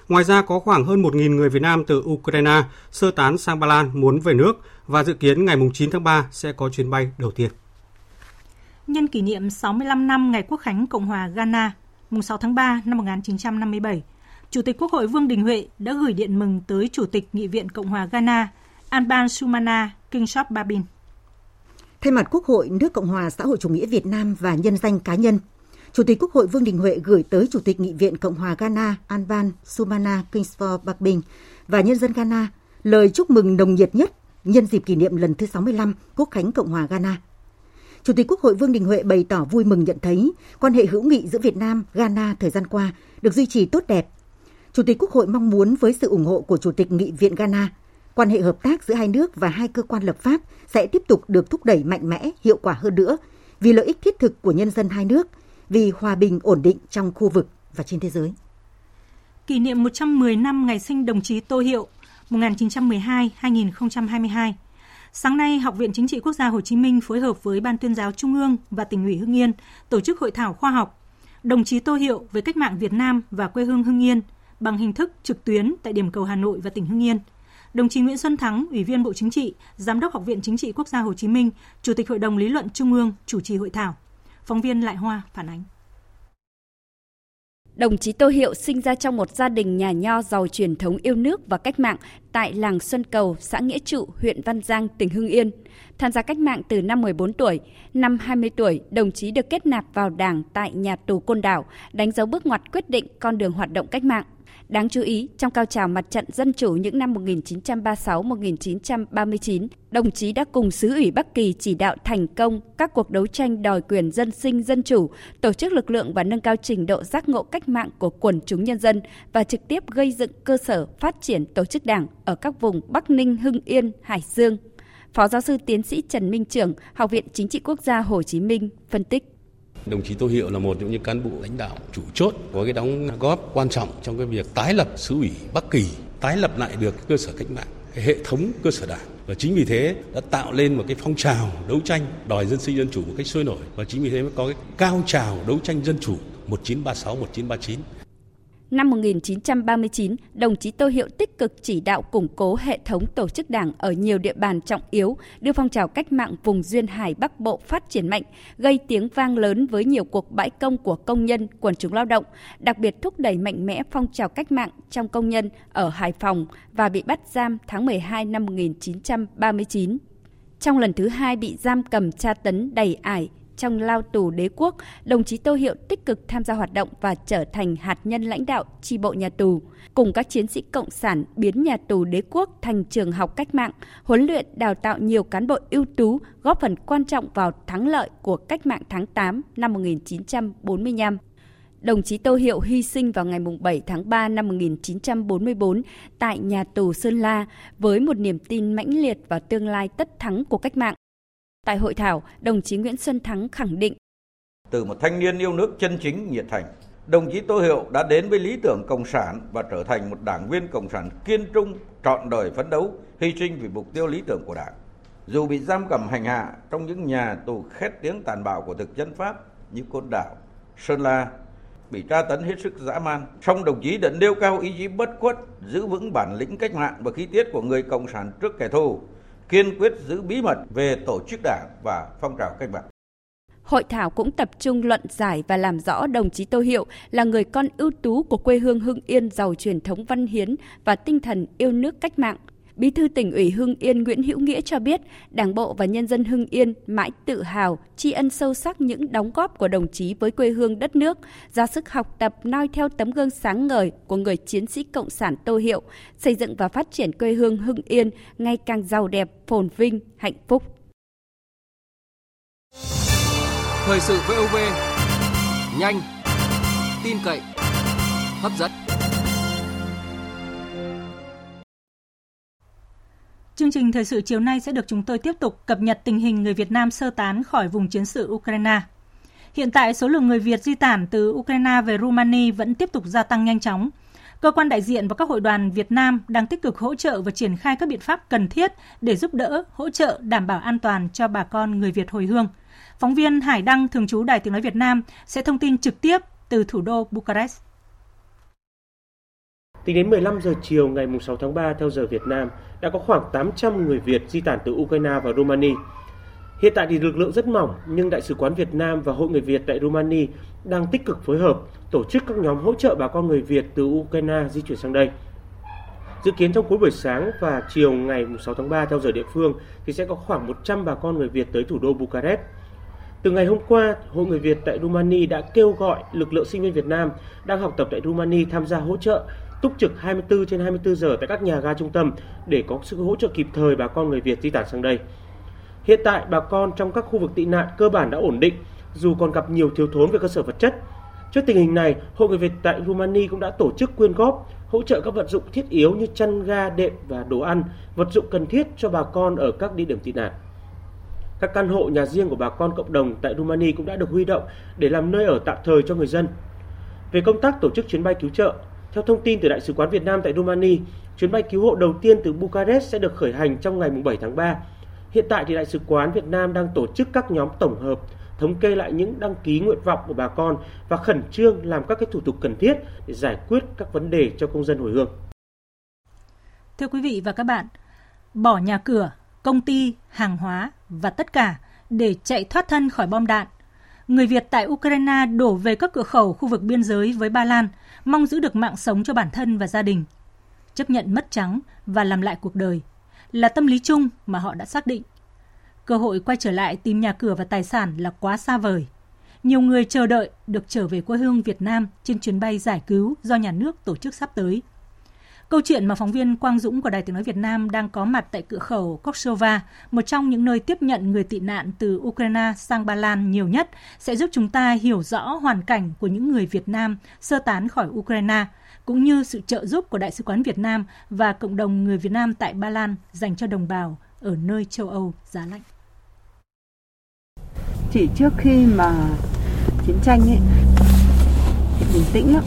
Ngoài ra, có khoảng hơn một nghìn người Việt Nam từ Ukraine sơ tán sang Ba Lan muốn về nước và dự kiến ngày chín tháng ba sẽ có chuyến bay đầu tiên. Nhân kỷ niệm sáu mươi lăm năm Ngày Quốc khánh Cộng hòa Ghana, sáu tháng ba năm một nghìn chín trăm năm mươi bảy, Chủ tịch Quốc hội Vương Đình Huệ đã gửi điện mừng tới Chủ tịch Nghị viện Cộng hòa Ghana Alban Sumana Kingsford Bagbin. Thay mặt Quốc hội nước Cộng hòa xã hội chủ nghĩa Việt Nam và nhân danh cá nhân, Chủ tịch Quốc hội Vương Đình Huệ gửi tới Chủ tịch Nghị viện Cộng hòa Ghana Alban Sumana Kingsford Bagbin và nhân dân Ghana lời chúc mừng nồng nhiệt nhất nhân dịp kỷ niệm lần thứ sáu mươi lăm Quốc khánh Cộng hòa Ghana. Chủ tịch Quốc hội Vương Đình Huệ bày tỏ vui mừng nhận thấy quan hệ hữu nghị giữa Việt Nam, Ghana thời gian qua được duy trì tốt đẹp. Chủ tịch Quốc hội mong muốn với sự ủng hộ của Chủ tịch Nghị viện Ghana, quan hệ hợp tác giữa hai nước và hai cơ quan lập pháp sẽ tiếp tục được thúc đẩy mạnh mẽ, hiệu quả hơn nữa vì lợi ích thiết thực của nhân dân hai nước, vì hòa bình ổn định trong khu vực và trên thế giới. Kỷ niệm một trăm mười năm ngày sinh đồng chí Tô Hiệu một chín một hai đến hai không hai hai. Sáng nay, Học viện Chính trị Quốc gia Hồ Chí Minh phối hợp với Ban Tuyên giáo Trung ương và Tỉnh ủy Hưng Yên tổ chức hội thảo khoa học Đồng chí Tô Hiệu với Cách mạng Việt Nam và quê hương Hưng Yên bằng hình thức trực tuyến tại điểm cầu Hà Nội và tỉnh Hưng Yên. Đồng chí Nguyễn Xuân Thắng, Ủy viên Bộ Chính trị, Giám đốc Học viện Chính trị Quốc gia Hồ Chí Minh, Chủ tịch Hội đồng Lý luận Trung ương chủ trì hội thảo. Phóng viên Lại Hoa phản ánh. Đồng chí Tô Hiệu sinh ra trong một gia đình nhà nho giàu truyền thống yêu nước và cách mạng tại làng Xuân Cầu, xã Nghĩa Trụ, huyện Văn Giang, tỉnh Hưng Yên. Tham gia cách mạng từ năm mười bốn tuổi, năm hai mươi tuổi, đồng chí được kết nạp vào Đảng tại nhà tù Côn Đảo, đánh dấu bước ngoặt quyết định con đường hoạt động cách mạng. Đáng chú ý, trong cao trào mặt trận dân chủ những năm một chín ba sáu đến một chín ba chín, đồng chí đã cùng xứ ủy Bắc Kỳ chỉ đạo thành công các cuộc đấu tranh đòi quyền dân sinh dân chủ, tổ chức lực lượng và nâng cao trình độ giác ngộ cách mạng của quần chúng nhân dân và trực tiếp gây dựng cơ sở phát triển tổ chức Đảng ở các vùng Bắc Ninh, Hưng Yên, Hải Dương. Phó giáo sư tiến sĩ Trần Minh Trưởng, Học viện Chính trị Quốc gia Hồ Chí Minh phân tích. Đồng chí Tô Hiệu là một trong những cán bộ lãnh đạo chủ chốt có cái đóng góp quan trọng trong cái việc tái lập xứ ủy Bắc Kỳ, tái lập lại được cơ sở cách mạng, cái hệ thống cơ sở Đảng. Và chính vì thế đã tạo lên một cái phong trào đấu tranh đòi dân sinh dân chủ một cách sôi nổi. Và chính vì thế mới có cái cao trào đấu tranh dân chủ một chín ba sáu đến một chín ba chín. Năm một chín ba chín, đồng chí Tô Hiệu tích cực chỉ đạo củng cố hệ thống tổ chức Đảng ở nhiều địa bàn trọng yếu, đưa phong trào cách mạng vùng Duyên Hải Bắc Bộ phát triển mạnh, gây tiếng vang lớn với nhiều cuộc bãi công của công nhân, quần chúng lao động, đặc biệt thúc đẩy mạnh mẽ phong trào cách mạng trong công nhân ở Hải Phòng và bị bắt giam tháng mười hai năm một chín ba chín. Trong lần thứ hai bị giam cầm tra tấn đầy ải, trong lao tù Đế Quốc, đồng chí Tô Hiệu tích cực tham gia hoạt động và trở thành hạt nhân lãnh đạo chi bộ nhà tù. Cùng các chiến sĩ cộng sản biến nhà tù Đế Quốc thành trường học cách mạng, huấn luyện đào tạo nhiều cán bộ ưu tú, góp phần quan trọng vào thắng lợi của cách mạng tháng tám năm một chín bốn năm. Đồng chí Tô Hiệu hy sinh vào ngày bảy tháng ba năm một chín bốn tư tại nhà tù Sơn La với một niềm tin mãnh liệt vào tương lai tất thắng của cách mạng. Tại hội thảo, đồng chí Nguyễn Xuân Thắng khẳng định. Từ một thanh niên yêu nước chân chính, nhiệt thành, đồng chí Tô Hiệu đã đến với lý tưởng Cộng sản và trở thành một đảng viên Cộng sản kiên trung, trọn đời phấn đấu, hy sinh vì mục tiêu lý tưởng của Đảng. Dù bị giam cầm hành hạ trong những nhà tù khét tiếng tàn bạo của thực dân Pháp như Côn Đảo, Sơn La, bị tra tấn hết sức dã man, song đồng chí đã nêu cao ý chí bất khuất, giữ vững bản lĩnh cách mạng và khí tiết của người Cộng sản trước kẻ thù, kiên quyết giữ bí mật về tổ chức Đảng và phong trào cách mạng. Hội thảo cũng tập trung luận giải và làm rõ đồng chí Tô Hiệu là người con ưu tú của quê hương Hưng Yên giàu truyền thống văn hiến và tinh thần yêu nước cách mạng. Bí thư tỉnh ủy Hưng Yên Nguyễn Hữu Nghĩa cho biết, Đảng bộ và nhân dân Hưng Yên mãi tự hào, tri ân sâu sắc những đóng góp của đồng chí với quê hương đất nước, ra sức học tập noi theo tấm gương sáng ngời của người chiến sĩ Cộng sản Tô Hiệu, xây dựng và phát triển quê hương Hưng Yên ngày càng giàu đẹp, phồn vinh, hạnh phúc. Thời sự vê o vê, nhanh, tin cậy, hấp dẫn. Chương trình thời sự chiều nay sẽ được chúng tôi tiếp tục cập nhật tình hình người Việt Nam sơ tán khỏi vùng chiến sự Ukraine. Hiện tại, số lượng người Việt di tản từ Ukraine về Romania vẫn tiếp tục gia tăng nhanh chóng. Cơ quan đại diện và các hội đoàn Việt Nam đang tích cực hỗ trợ và triển khai các biện pháp cần thiết để giúp đỡ, hỗ trợ, đảm bảo an toàn cho bà con người Việt hồi hương. Phóng viên Hải Đăng, thường trú Đài Tiếng Nói Việt Nam, sẽ thông tin trực tiếp từ thủ đô Bucharest. Tính đến mười lăm giờ chiều ngày sáu tháng ba theo giờ Việt Nam, đã có khoảng tám trăm người Việt di tản từ Ukraine vào Romania. Hiện tại thì lực lượng rất mỏng, nhưng Đại sứ quán Việt Nam và Hội người Việt tại Romania đang tích cực phối hợp, tổ chức các nhóm hỗ trợ bà con người Việt từ Ukraine di chuyển sang đây. Dự kiến trong cuối buổi sáng và chiều ngày sáu tháng ba theo giờ địa phương thì sẽ có khoảng một trăm bà con người Việt tới thủ đô Bucharest. Từ ngày hôm qua, Hội người Việt tại Romania đã kêu gọi lực lượng sinh viên Việt Nam đang học tập tại Romania tham gia hỗ trợ, túc trực hai mươi tư trên hai mươi tư giờ tại các nhà ga trung tâm để có sự hỗ trợ kịp thời bà con người Việt di tản sang đây. Hiện tại, bà con trong các khu vực tị nạn cơ bản đã ổn định, dù còn gặp nhiều thiếu thốn về cơ sở vật chất. Trước tình hình này, Hội người Việt tại Romania cũng đã tổ chức quyên góp, hỗ trợ các vật dụng thiết yếu như chăn ga, đệm và đồ ăn, vật dụng cần thiết cho bà con ở các địa điểm tị nạn. Các căn hộ nhà riêng của bà con cộng đồng tại Romania cũng đã được huy động để làm nơi ở tạm thời cho người dân. Về công tác tổ chức chuyến bay cứu trợ, theo thông tin từ Đại sứ quán Việt Nam tại Romania, chuyến bay cứu hộ đầu tiên từ Bucharest sẽ được khởi hành trong ngày bảy tháng ba. Hiện tại thì Đại sứ quán Việt Nam đang tổ chức các nhóm tổng hợp, thống kê lại những đăng ký nguyện vọng của bà con và khẩn trương làm các cái thủ tục cần thiết để giải quyết các vấn đề cho công dân hồi hương. Thưa quý vị và các bạn, bỏ nhà cửa, công ty, hàng hóa và tất cả để chạy thoát thân khỏi bom đạn. Người Việt tại Ukraine đổ về các cửa khẩu khu vực biên giới với Ba Lan, mong giữ được mạng sống cho bản thân và gia đình, chấp nhận mất trắng và làm lại cuộc đời là tâm lý chung mà họ đã xác định. Cơ hội quay trở lại tìm nhà cửa và tài sản là quá xa vời. Nhiều người chờ đợi được trở về quê hương Việt Nam trên chuyến bay giải cứu do nhà nước tổ chức sắp tới. Câu chuyện mà phóng viên Quang Dũng của Đài Tiếng Nói Việt Nam đang có mặt tại cửa khẩu Koksova, một trong những nơi tiếp nhận người tị nạn từ Ukraine sang Ba Lan nhiều nhất, sẽ giúp chúng ta hiểu rõ hoàn cảnh của những người Việt Nam sơ tán khỏi Ukraine, cũng như sự trợ giúp của Đại sứ quán Việt Nam và cộng đồng người Việt Nam tại Ba Lan dành cho đồng bào ở nơi châu Âu giá lạnh. Chỉ trước khi mà chiến tranh ấy, thì bình tĩnh lắm.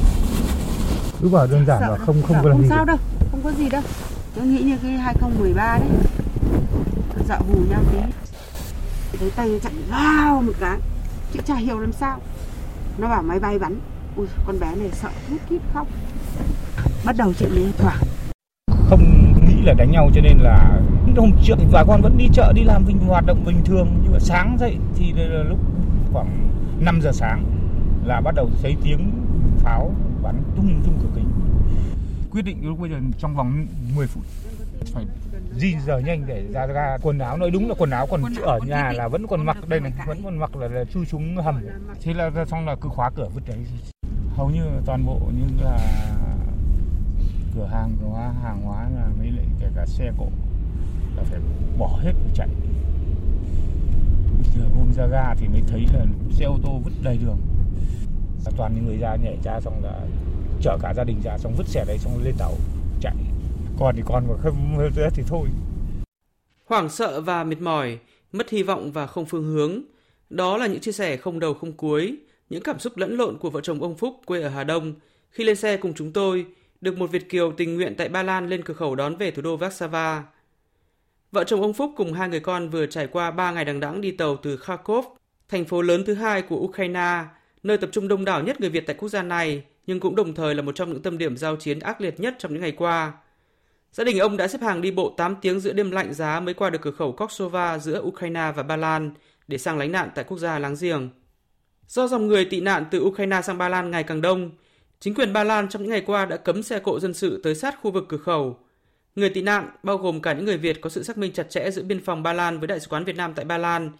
Cứ bảo đơn giản là không không có làm gì. Không sao đâu, không có gì đâu. Tôi nghĩ như cái hai không một ba đấy, dạo hù nhau tí, thấy tay chạy lao một cái, chị chả hiểu làm sao. Nó bảo máy bay bắn, ui con bé này sợ thút thít khóc. Bắt đầu chị mới thoảng. Không nghĩ là đánh nhau cho nên là hôm trước thì bà con vẫn đi chợ đi làm bình hoạt động bình thường, nhưng mà sáng dậy thì lúc khoảng năm giờ sáng là bắt đầu thấy tiếng pháo bắn tung tung cửa kính. Quyết định lúc bây giờ trong vòng mười phút phải di rời nhanh để ra ra quần áo, nói đúng là quần áo còn ở nhà là vẫn còn mặc đây này, vẫn còn mặc là, là chui xuống hầm. Thế là xong là cứ khóa cửa vứt đấy. Hầu như toàn bộ những là cửa hàng cửa hóa, hàng hóa là mấy lại kể cả xe cộ là phải bỏ hết để chạy. Từ hôm ra ga thì mới thấy là xe ô tô vứt đầy đường. Toàn những người ra nhảy ra xong là chở cả gia đình ra xong vứt xe đấy xong lên tàu chạy. Còn thì còn mà không thì thôi. Hoảng sợ và mệt mỏi, mất hy vọng và không phương hướng. Đó là những chia sẻ không đầu không cuối, những cảm xúc lẫn lộn của vợ chồng ông Phúc quê ở Hà Đông khi lên xe cùng chúng tôi, được một Việt kiều tình nguyện tại Ba Lan lên cửa khẩu đón về thủ đô Warsaw. Vợ chồng ông Phúc cùng hai người con vừa trải qua ba ngày đằng đẵng đi tàu từ Kharkov, thành phố lớn thứ hai của Ukraine, nơi tập trung đông đảo nhất người Việt tại quốc gia này, nhưng cũng đồng thời là một trong những tâm điểm giao chiến ác liệt nhất trong những ngày qua. Gia đình ông đã xếp hàng đi bộ tám tiếng giữa đêm lạnh giá mới qua được cửa khẩu Koksova giữa Ukraine và Ba Lan để sang lánh nạn tại quốc gia láng giềng. Do dòng người tị nạn từ Ukraine sang Ba Lan ngày càng đông, chính quyền Ba Lan trong những ngày qua đã cấm xe cộ dân sự tới sát khu vực cửa khẩu. Người tị nạn, bao gồm cả những người Việt có sự xác minh chặt chẽ giữa biên phòng Ba Lan với Đại sứ quán Việt Nam tại Ba Lan,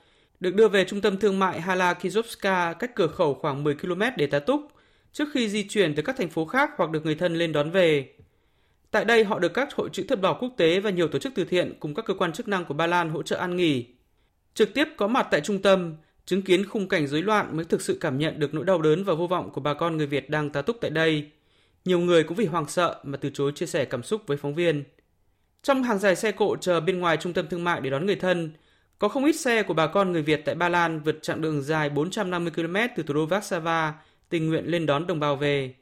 được đưa về trung tâm thương mại Hala Kizovska cách cửa khẩu khoảng mười ki lô mét để tá túc, trước khi di chuyển tới các thành phố khác hoặc được người thân lên đón về. Tại đây, họ được các hội chữ thập đỏ quốc tế và nhiều tổ chức từ thiện cùng các cơ quan chức năng của Ba Lan hỗ trợ ăn nghỉ. Trực tiếp có mặt tại trung tâm, chứng kiến khung cảnh rối loạn mới thực sự cảm nhận được nỗi đau đớn và vô vọng của bà con người Việt đang tá túc tại đây. Nhiều người cũng vì hoảng sợ mà từ chối chia sẻ cảm xúc với phóng viên. Trong hàng dài xe cộ chờ bên ngoài trung tâm thương mại để đón người thân, có không ít xe của bà con người Việt tại Ba Lan vượt chặng đường dài bốn trăm năm mươi ki lô mét từ thủ đô Warsaw tình nguyện lên đón đồng bào về.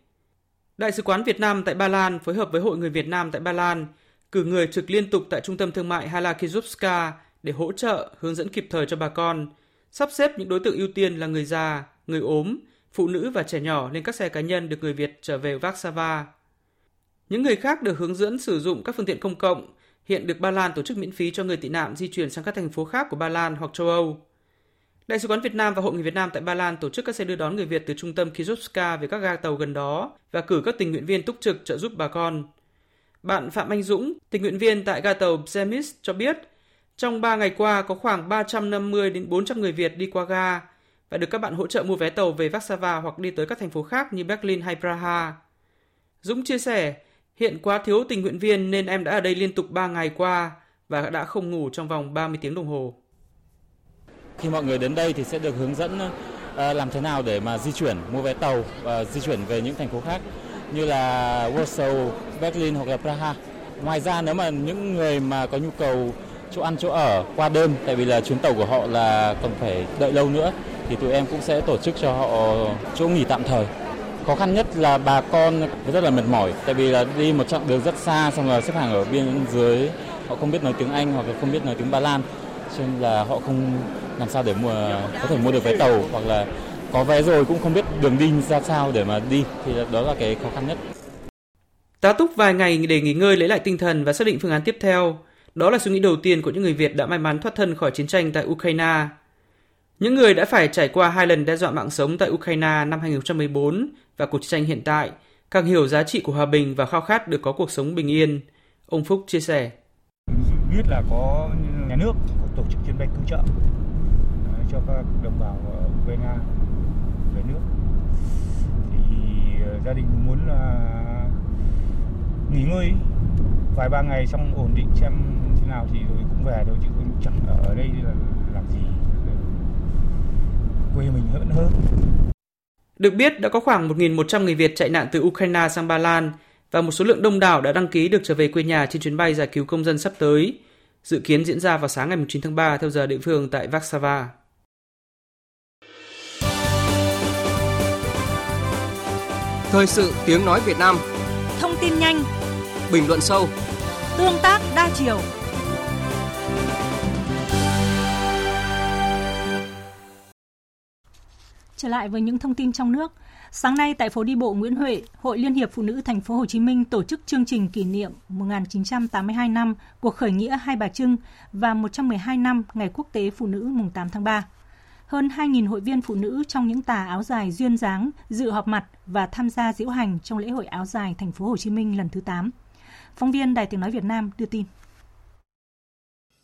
Đại sứ quán Việt Nam tại Ba Lan phối hợp với Hội người Việt Nam tại Ba Lan cử người trực liên tục tại trung tâm thương mại Hala Kizovska để hỗ trợ, hướng dẫn kịp thời cho bà con, sắp xếp những đối tượng ưu tiên là người già, người ốm, phụ nữ và trẻ nhỏ lên các xe cá nhân được người Việt trở về Warsaw. Những người khác được hướng dẫn sử dụng các phương tiện công cộng, hiện được Ba Lan tổ chức miễn phí cho người tị nạn di chuyển sang các thành phố khác của Ba Lan hoặc châu Âu. Đại sứ quán Việt Nam và Hội người Việt Nam tại Ba Lan tổ chức các xe đưa đón người Việt từ trung tâm Kizovska về các ga tàu gần đó và cử các tình nguyện viên túc trực trợ giúp bà con. Bạn Phạm Anh Dũng, tình nguyện viên tại ga tàu Bzemis cho biết, trong ba ngày qua có khoảng ba trăm năm mươi đến bốn trăm người Việt đi qua ga và được các bạn hỗ trợ mua vé tàu về Warsaw hoặc đi tới các thành phố khác như Berlin hay Praha. Dũng chia sẻ, hiện quá thiếu tình nguyện viên nên em đã ở đây liên tục ba ngày qua và đã không ngủ trong vòng ba mươi tiếng đồng hồ. Khi mọi người đến đây thì sẽ được hướng dẫn làm thế nào để mà di chuyển, mua vé tàu và di chuyển về những thành phố khác như là Warsaw, Berlin hoặc là Praha. Ngoài ra nếu mà những người mà có nhu cầu chỗ ăn chỗ ở qua đêm, tại vì là chuyến tàu của họ là còn phải đợi lâu nữa, thì tụi em cũng sẽ tổ chức cho họ chỗ nghỉ tạm thời. Khó khăn nhất là bà con rất là mệt mỏi, tại vì là đi một chặng đường rất xa, xong rồi xếp hàng ở bên dưới, họ không biết nói tiếng Anh hoặc là không biết nói tiếng Ba Lan, cho nên là họ không làm sao để mua, có thể mua được vé tàu, hoặc là có vé rồi cũng không biết đường đi ra sao để mà đi, thì đó là cái khó khăn nhất. Tá túc vài ngày để nghỉ ngơi, lấy lại tinh thần và xác định phương án tiếp theo. Đó là suy nghĩ đầu tiên của những người Việt đã may mắn thoát thân khỏi chiến tranh tại Ukraine. Những người đã phải trải qua hai lần đe dọa mạng sống tại Ukraine năm hai không một bốn và cuộc chiến tranh hiện tại, càng hiểu giá trị của hòa bình và khao khát được có cuộc sống bình yên. Ông Phúc chia sẻ. Biết là có nhà nước tổ chức chuyến bay cứu trợ cho các đồng bào Ukraine về nước. Thì gia đình muốn nghỉ ngơi vài ba ngày xong ổn định xem thế nào thì rồi cũng về thôi, chứ cũng chẳng ở đây là làm gì, quê mình hơn hơn. Được biết đã có khoảng một nghìn một trăm người Việt chạy nạn từ Ukraine sang Ba Lan và một số lượng đông đảo đã đăng ký được trở về quê nhà trên chuyến bay giải cứu công dân sắp tới, dự kiến diễn ra vào sáng ngày mùng chín tháng ba theo giờ địa phương tại Warsaw. Thời sự tiếng nói Việt Nam. Thông tin nhanh, bình luận sâu, tương tác đa chiều. Trở lại với những thông tin trong nước. Sáng nay tại phố đi bộ Nguyễn Huệ, Hội Liên hiệp Phụ nữ Thành phố Hồ Chí Minh tổ chức chương trình kỷ niệm một nghìn chín trăm tám mươi hai năm cuộc khởi nghĩa Hai Bà Trưng và một trăm mười hai năm Ngày Quốc tế Phụ nữ mùng tám tháng ba. Hơn hai nghìn hội viên phụ nữ trong những tà áo dài duyên dáng dự họp mặt và tham gia diễu hành trong lễ hội áo dài Thành phố Hồ Chí Minh lần thứ tám. Phóng viên Đài Tiếng nói Việt Nam đưa tin.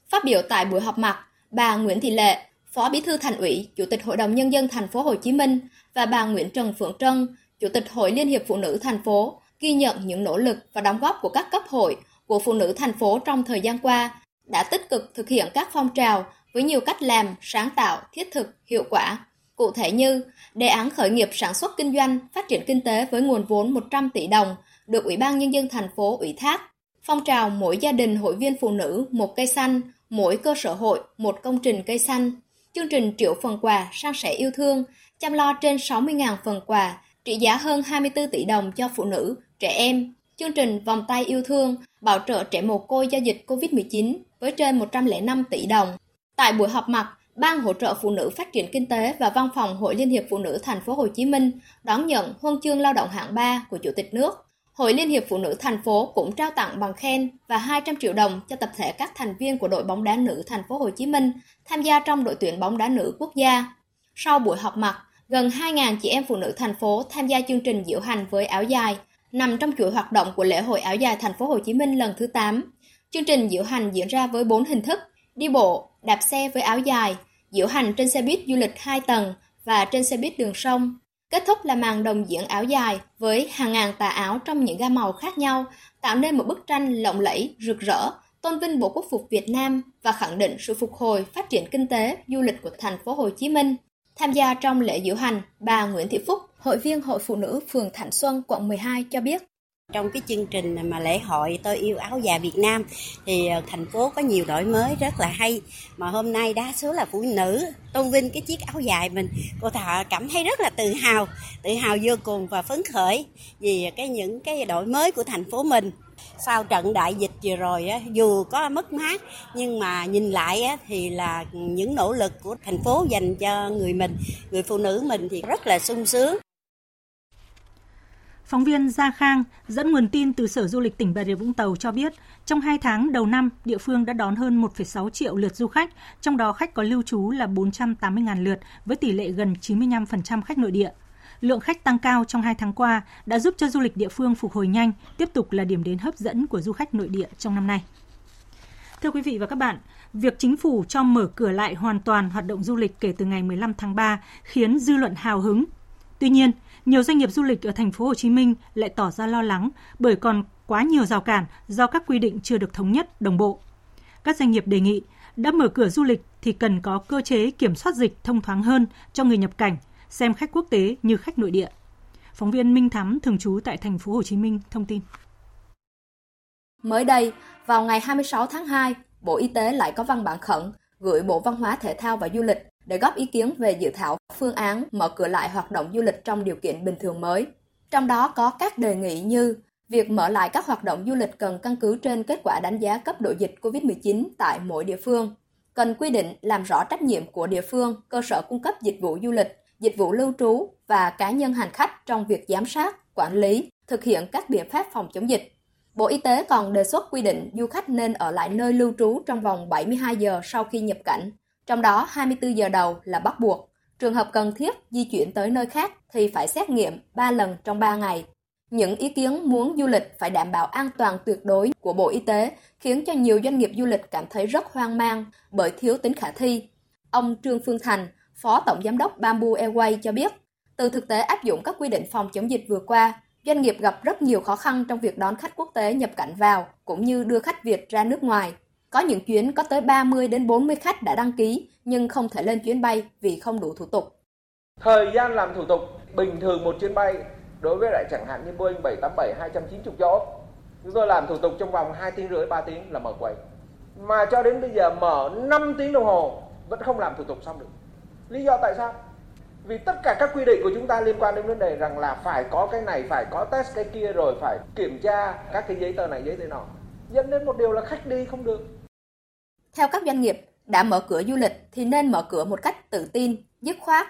Phát biểu tại buổi họp mặt, bà Nguyễn Thị Lệ, Phó Bí thư Thành ủy, Chủ tịch Hội đồng Nhân dân Thành phố Hồ Chí Minh và bà Nguyễn Trần Phượng Trân, Chủ tịch Hội Liên hiệp Phụ nữ Thành phố ghi nhận những nỗ lực và đóng góp của các cấp hội của phụ nữ thành phố trong thời gian qua đã tích cực thực hiện các phong trào với nhiều cách làm sáng tạo, thiết thực, hiệu quả. Cụ thể như đề án khởi nghiệp sản xuất kinh doanh, phát triển kinh tế với nguồn vốn một trăm tỷ đồng được Ủy ban Nhân dân Thành phố ủy thác, phong trào mỗi gia đình hội viên phụ nữ một cây xanh, mỗi cơ sở hội một công trình cây xanh, chương trình triệu phần quà san sẻ yêu thương, chăm lo trên sáu mươi nghìn phần quà trị giá hơn hai mươi tư tỷ đồng cho phụ nữ, trẻ em, chương trình vòng tay yêu thương bảo trợ trẻ mồ côi do dịch covid mười chín với trên một trăm lẻ năm tỷ đồng. Tại buổi họp mặt, Ban hỗ trợ phụ nữ phát triển kinh tế và Văn phòng Hội Liên hiệp Phụ nữ Thành phố Hồ Chí Minh đón nhận Huân chương Lao động hạng ba của Chủ tịch nước. Hội Liên hiệp Phụ nữ Thành phố cũng trao tặng bằng khen và hai trăm triệu đồng cho tập thể các thành viên của đội bóng đá nữ Thành phố Hồ Chí Minh tham gia trong đội tuyển bóng đá nữ quốc gia. Sau buổi họp mặt, gần hai nghìn chị em phụ nữ thành phố tham gia chương trình diễu hành với áo dài nằm trong chuỗi hoạt động của lễ hội áo dài Thành phố Hồ Chí Minh lần thứ tám Chương trình diễu hành diễn ra với bốn hình thức: đi bộ, đạp xe với áo dài, diễu hành trên xe buýt du lịch hai tầng và trên xe buýt đường sông. Kết thúc là màn đồng diễn áo dài với hàng ngàn tà áo trong những ga màu khác nhau, tạo nên một bức tranh lộng lẫy, rực rỡ, tôn vinh Bộ Quốc phục Việt Nam và khẳng định sự phục hồi, phát triển kinh tế, du lịch của thành phố Hồ Chí Minh. Tham gia trong lễ diễu hành, bà Nguyễn Thị Phúc, hội viên Hội Phụ Nữ phường Thạnh Xuân, quận mười hai cho biết. Trong cái chương trình mà lễ hội Tôi Yêu Áo Dài Việt Nam thì thành phố có nhiều đổi mới rất là hay, mà hôm nay đa số là phụ nữ tôn vinh cái chiếc áo dài mình. Cô Thọ cảm thấy rất là tự hào, tự hào vô cùng và phấn khởi vì cái những cái đổi mới của thành phố mình. Sau trận đại dịch vừa rồi dù có mất mát nhưng mà nhìn lại thì là những nỗ lực của thành phố dành cho người mình, người phụ nữ mình thì rất là sung sướng. Phóng viên Gia Khang dẫn nguồn tin từ Sở Du lịch tỉnh Bà Rịa Vũng Tàu cho biết, trong hai tháng đầu năm, địa phương đã đón hơn một phẩy sáu triệu lượt du khách, trong đó khách có lưu trú là bốn trăm tám mươi nghìn lượt với tỷ lệ gần chín mươi lăm phần trăm khách nội địa. Lượng khách tăng cao trong hai tháng qua đã giúp cho du lịch địa phương phục hồi nhanh, tiếp tục là điểm đến hấp dẫn của du khách nội địa trong năm nay. Thưa quý vị và các bạn, việc chính phủ cho mở cửa lại hoàn toàn hoạt động du lịch kể từ ngày mười lăm tháng ba khiến dư luận hào hứng. Tuy nhiên, nhiều doanh nghiệp du lịch ở thành phố Hồ Chí Minh lại tỏ ra lo lắng bởi còn quá nhiều rào cản do các quy định chưa được thống nhất, đồng bộ. Các doanh nghiệp đề nghị đã mở cửa du lịch thì cần có cơ chế kiểm soát dịch thông thoáng hơn cho người nhập cảnh, xem khách quốc tế như khách nội địa. Phóng viên Minh Thắm thường trú tại thành phố Hồ Chí Minh thông tin. Mới đây, vào ngày hai mươi sáu tháng hai, Bộ Y tế lại có văn bản khẩn gửi Bộ Văn hóa Thể thao và Du lịch để góp ý kiến về dự thảo phương án mở cửa lại hoạt động du lịch trong điều kiện bình thường mới. Trong đó có các đề nghị như việc mở lại các hoạt động du lịch cần căn cứ trên kết quả đánh giá cấp độ dịch covid mười chín tại mỗi địa phương, cần quy định làm rõ trách nhiệm của địa phương, cơ sở cung cấp dịch vụ du lịch, dịch vụ lưu trú và cá nhân hành khách trong việc giám sát, quản lý, thực hiện các biện pháp phòng chống dịch. Bộ Y tế còn đề xuất quy định du khách nên ở lại nơi lưu trú trong vòng bảy mươi hai giờ sau khi nhập cảnh, trong đó hai mươi bốn giờ đầu là bắt buộc. Trường hợp cần thiết di chuyển tới nơi khác thì phải xét nghiệm ba lần trong ba ngày. Những ý kiến muốn du lịch phải đảm bảo an toàn tuyệt đối của Bộ Y tế khiến cho nhiều doanh nghiệp du lịch cảm thấy rất hoang mang bởi thiếu tính khả thi. Ông Trương Phương Thành, Phó Tổng Giám đốc Bamboo Airways cho biết, từ thực tế áp dụng các quy định phòng chống dịch vừa qua, doanh nghiệp gặp rất nhiều khó khăn trong việc đón khách quốc tế nhập cảnh vào cũng như đưa khách Việt ra nước ngoài. Có những chuyến có tới ba mươi đến bốn mươi khách đã đăng ký nhưng không thể lên chuyến bay vì không đủ thủ tục. Thời gian làm thủ tục bình thường một chuyến bay đối với lại chẳng hạn như Boeing bảy tám bảy hai chín không chỗ. Chúng tôi làm thủ tục trong vòng hai tiếng rưỡi ba tiếng là mở quầy. Mà cho đến bây giờ mở năm tiếng đồng hồ vẫn không làm thủ tục xong được. Lý do tại sao? Vì tất cả các quy định của chúng ta liên quan đến vấn đề rằng là phải có cái này, phải có test cái kia rồi phải kiểm tra các cái giấy tờ này, giấy tờ nọ. Dẫn đến một điều là khách đi không được. Theo các doanh nghiệp, đã mở cửa du lịch thì nên mở cửa một cách tự tin, dứt khoát.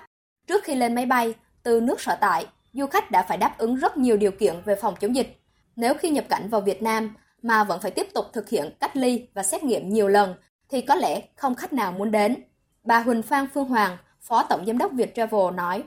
Trước khi lên máy bay, từ nước sở tại, du khách đã phải đáp ứng rất nhiều điều kiện về phòng chống dịch. Nếu khi nhập cảnh vào Việt Nam mà vẫn phải tiếp tục thực hiện cách ly và xét nghiệm nhiều lần thì có lẽ không khách nào muốn đến. Bà Huỳnh Phan Phương Hoàng, Phó Tổng Giám đốc Viettravel nói.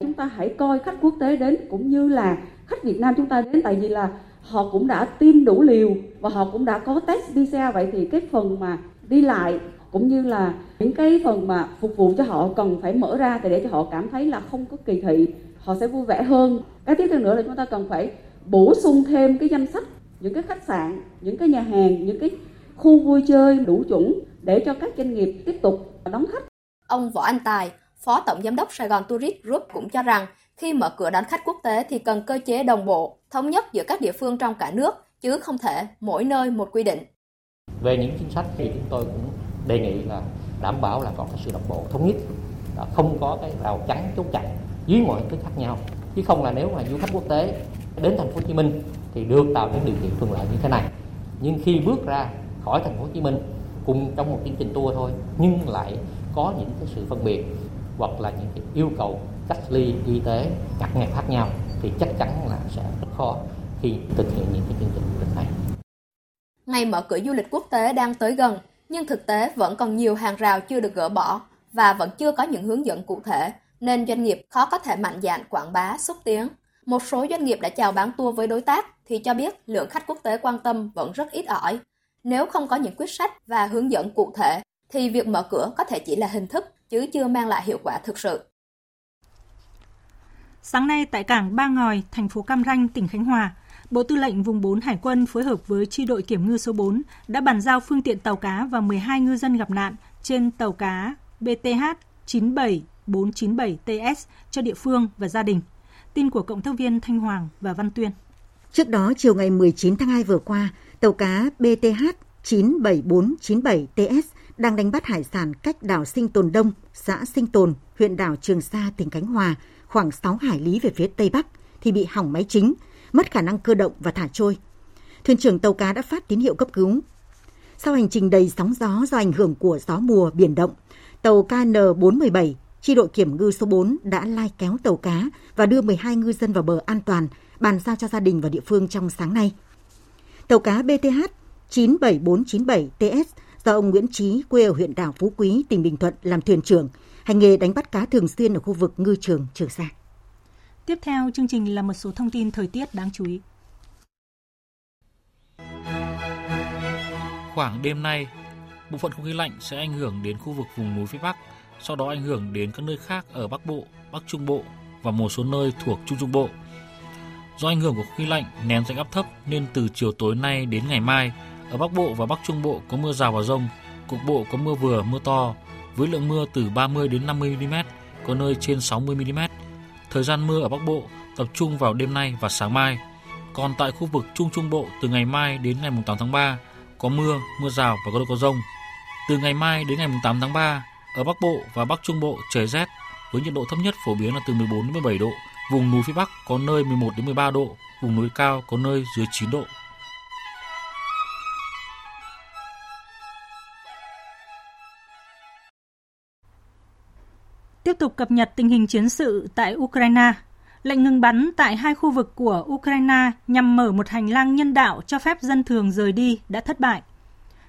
Chúng ta hãy coi khách quốc tế đến cũng như là khách Việt Nam chúng ta đến, tại vì là họ cũng đã tiêm đủ liều và họ cũng đã có test pê xê e rờ, vậy thì cái phần mà đi lại cũng như là những cái phần mà phục vụ cho họ cần phải mở ra để cho họ cảm thấy là không có kỳ thị, họ sẽ vui vẻ hơn. Cái tiếp theo nữa là chúng ta cần phải bổ sung thêm cái danh sách những cái khách sạn, những cái nhà hàng, những cái khu vui chơi đủ chuẩn để cho các doanh nghiệp tiếp tục đón khách. Ông Võ Anh Tài, Phó Tổng Giám đốc Sài Gòn Tourist Group cũng cho rằng khi mở cửa đón khách quốc tế thì cần cơ chế đồng bộ, thống nhất giữa các địa phương trong cả nước, chứ không thể mỗi nơi một quy định. Về những chính sách thì chúng tôi cũng đề nghị là đảm bảo là có cái sự đồng bộ, thống nhất, không có cái rào chắn, chốt chặn dưới mọi hình thức khác nhau. Chứ không là nếu mà du khách quốc tế đến thành phố Hồ Chí Minh thì được tạo những điều kiện thuận lợi như thế này. Nhưng khi bước ra khỏi thành phố Hồ Chí Minh cùng trong một chương trình tour thôi, nhưng lại có những cái sự phân biệt hoặc là những cái yêu cầu cách ly y tế ngặt nghèo khác nhau thì chắc chắn là sẽ rất khó khi thực hiện những cái chương trình du lịch này. Ngày mở cửa du lịch quốc tế đang tới gần, nhưng thực tế vẫn còn nhiều hàng rào chưa được gỡ bỏ và vẫn chưa có những hướng dẫn cụ thể, nên doanh nghiệp khó có thể mạnh dạn quảng bá, xúc tiến. Một số doanh nghiệp đã chào bán tour với đối tác thì cho biết lượng khách quốc tế quan tâm vẫn rất ít ỏi. Nếu không có những quyết sách và hướng dẫn cụ thể, thì việc mở cửa có thể chỉ là hình thức, chứ chưa mang lại hiệu quả thực sự. Sáng nay tại cảng Ba Ngòi, thành phố Cam Ranh, tỉnh Khánh Hòa, Bộ Tư lệnh Vùng bốn Hải quân phối hợp với Chi đội Kiểm ngư số bốn đã bàn giao phương tiện tàu cá và mười hai ngư dân gặp nạn trên tàu cá B T H chín bảy bốn chín bảy T S cho địa phương và gia đình. Tin của cộng tác viên Thanh Hoàng và Văn Tuyên. Trước đó, chiều ngày mười chín tháng hai vừa qua, tàu cá B T H chín bảy bốn chín bảy T S đang đánh bắt hải sản cách đảo Sinh Tồn Đông, xã Sinh Tồn, huyện đảo Trường Sa, tỉnh Khánh Hòa, khoảng sáu hải lý về phía Tây Bắc, thì bị hỏng máy chính, mất khả năng cơ động và thả trôi. Thuyền trưởng tàu cá đã phát tín hiệu cấp cứu. Sau hành trình đầy sóng gió do ảnh hưởng của gió mùa biển động, tàu K N bốn một bảy, Chi đội Kiểm ngư số bốn đã lai kéo tàu cá và đưa mười hai ngư dân vào bờ an toàn, bàn giao cho gia đình và địa phương trong sáng nay. Tàu cá B T H chín bảy bốn chín bảy T S do ông Nguyễn Chí Quê ở huyện đảo Phú Quý, tỉnh Bình Thuận làm thuyền trưởng, hành nghề đánh bắt cá thường xuyên ở khu vực ngư trường Trường Sa. Tiếp theo chương trình là một số thông tin thời tiết đáng chú ý. Khoảng đêm nay, bộ phận không khí lạnh sẽ ảnh hưởng đến khu vực vùng núi phía Bắc, sau đó ảnh hưởng đến các nơi khác ở Bắc Bộ, Bắc Trung Bộ và một số nơi thuộc Trung Trung Bộ. Do ảnh hưởng của không khí lạnh nén dạnh áp thấp nên từ chiều tối nay đến ngày mai, ở Bắc Bộ và Bắc Trung Bộ có mưa rào và dông, cục bộ có mưa vừa, mưa to, với lượng mưa từ ba mươi đến năm mươi mi li mét, có nơi trên sáu mươi mi li mét. Thời gian mưa ở Bắc Bộ tập trung vào đêm nay và sáng mai. Còn tại khu vực Trung Trung Bộ từ ngày mai đến ngày tám tháng ba, có mưa, mưa rào và có nơi có dông. Từ ngày mai đến ngày tám tháng ba, ở Bắc Bộ và Bắc Trung Bộ trời rét, với nhiệt độ thấp nhất phổ biến là từ mười bốn đến mười bảy độ. Vùng núi phía Bắc có nơi mười một đến mười ba độ, vùng núi cao có nơi dưới chín độ. Tiếp tục cập nhật tình hình chiến sự tại Ukraine. Lệnh ngừng bắn tại hai khu vực của Ukraine nhằm mở một hành lang nhân đạo cho phép dân thường rời đi đã thất bại.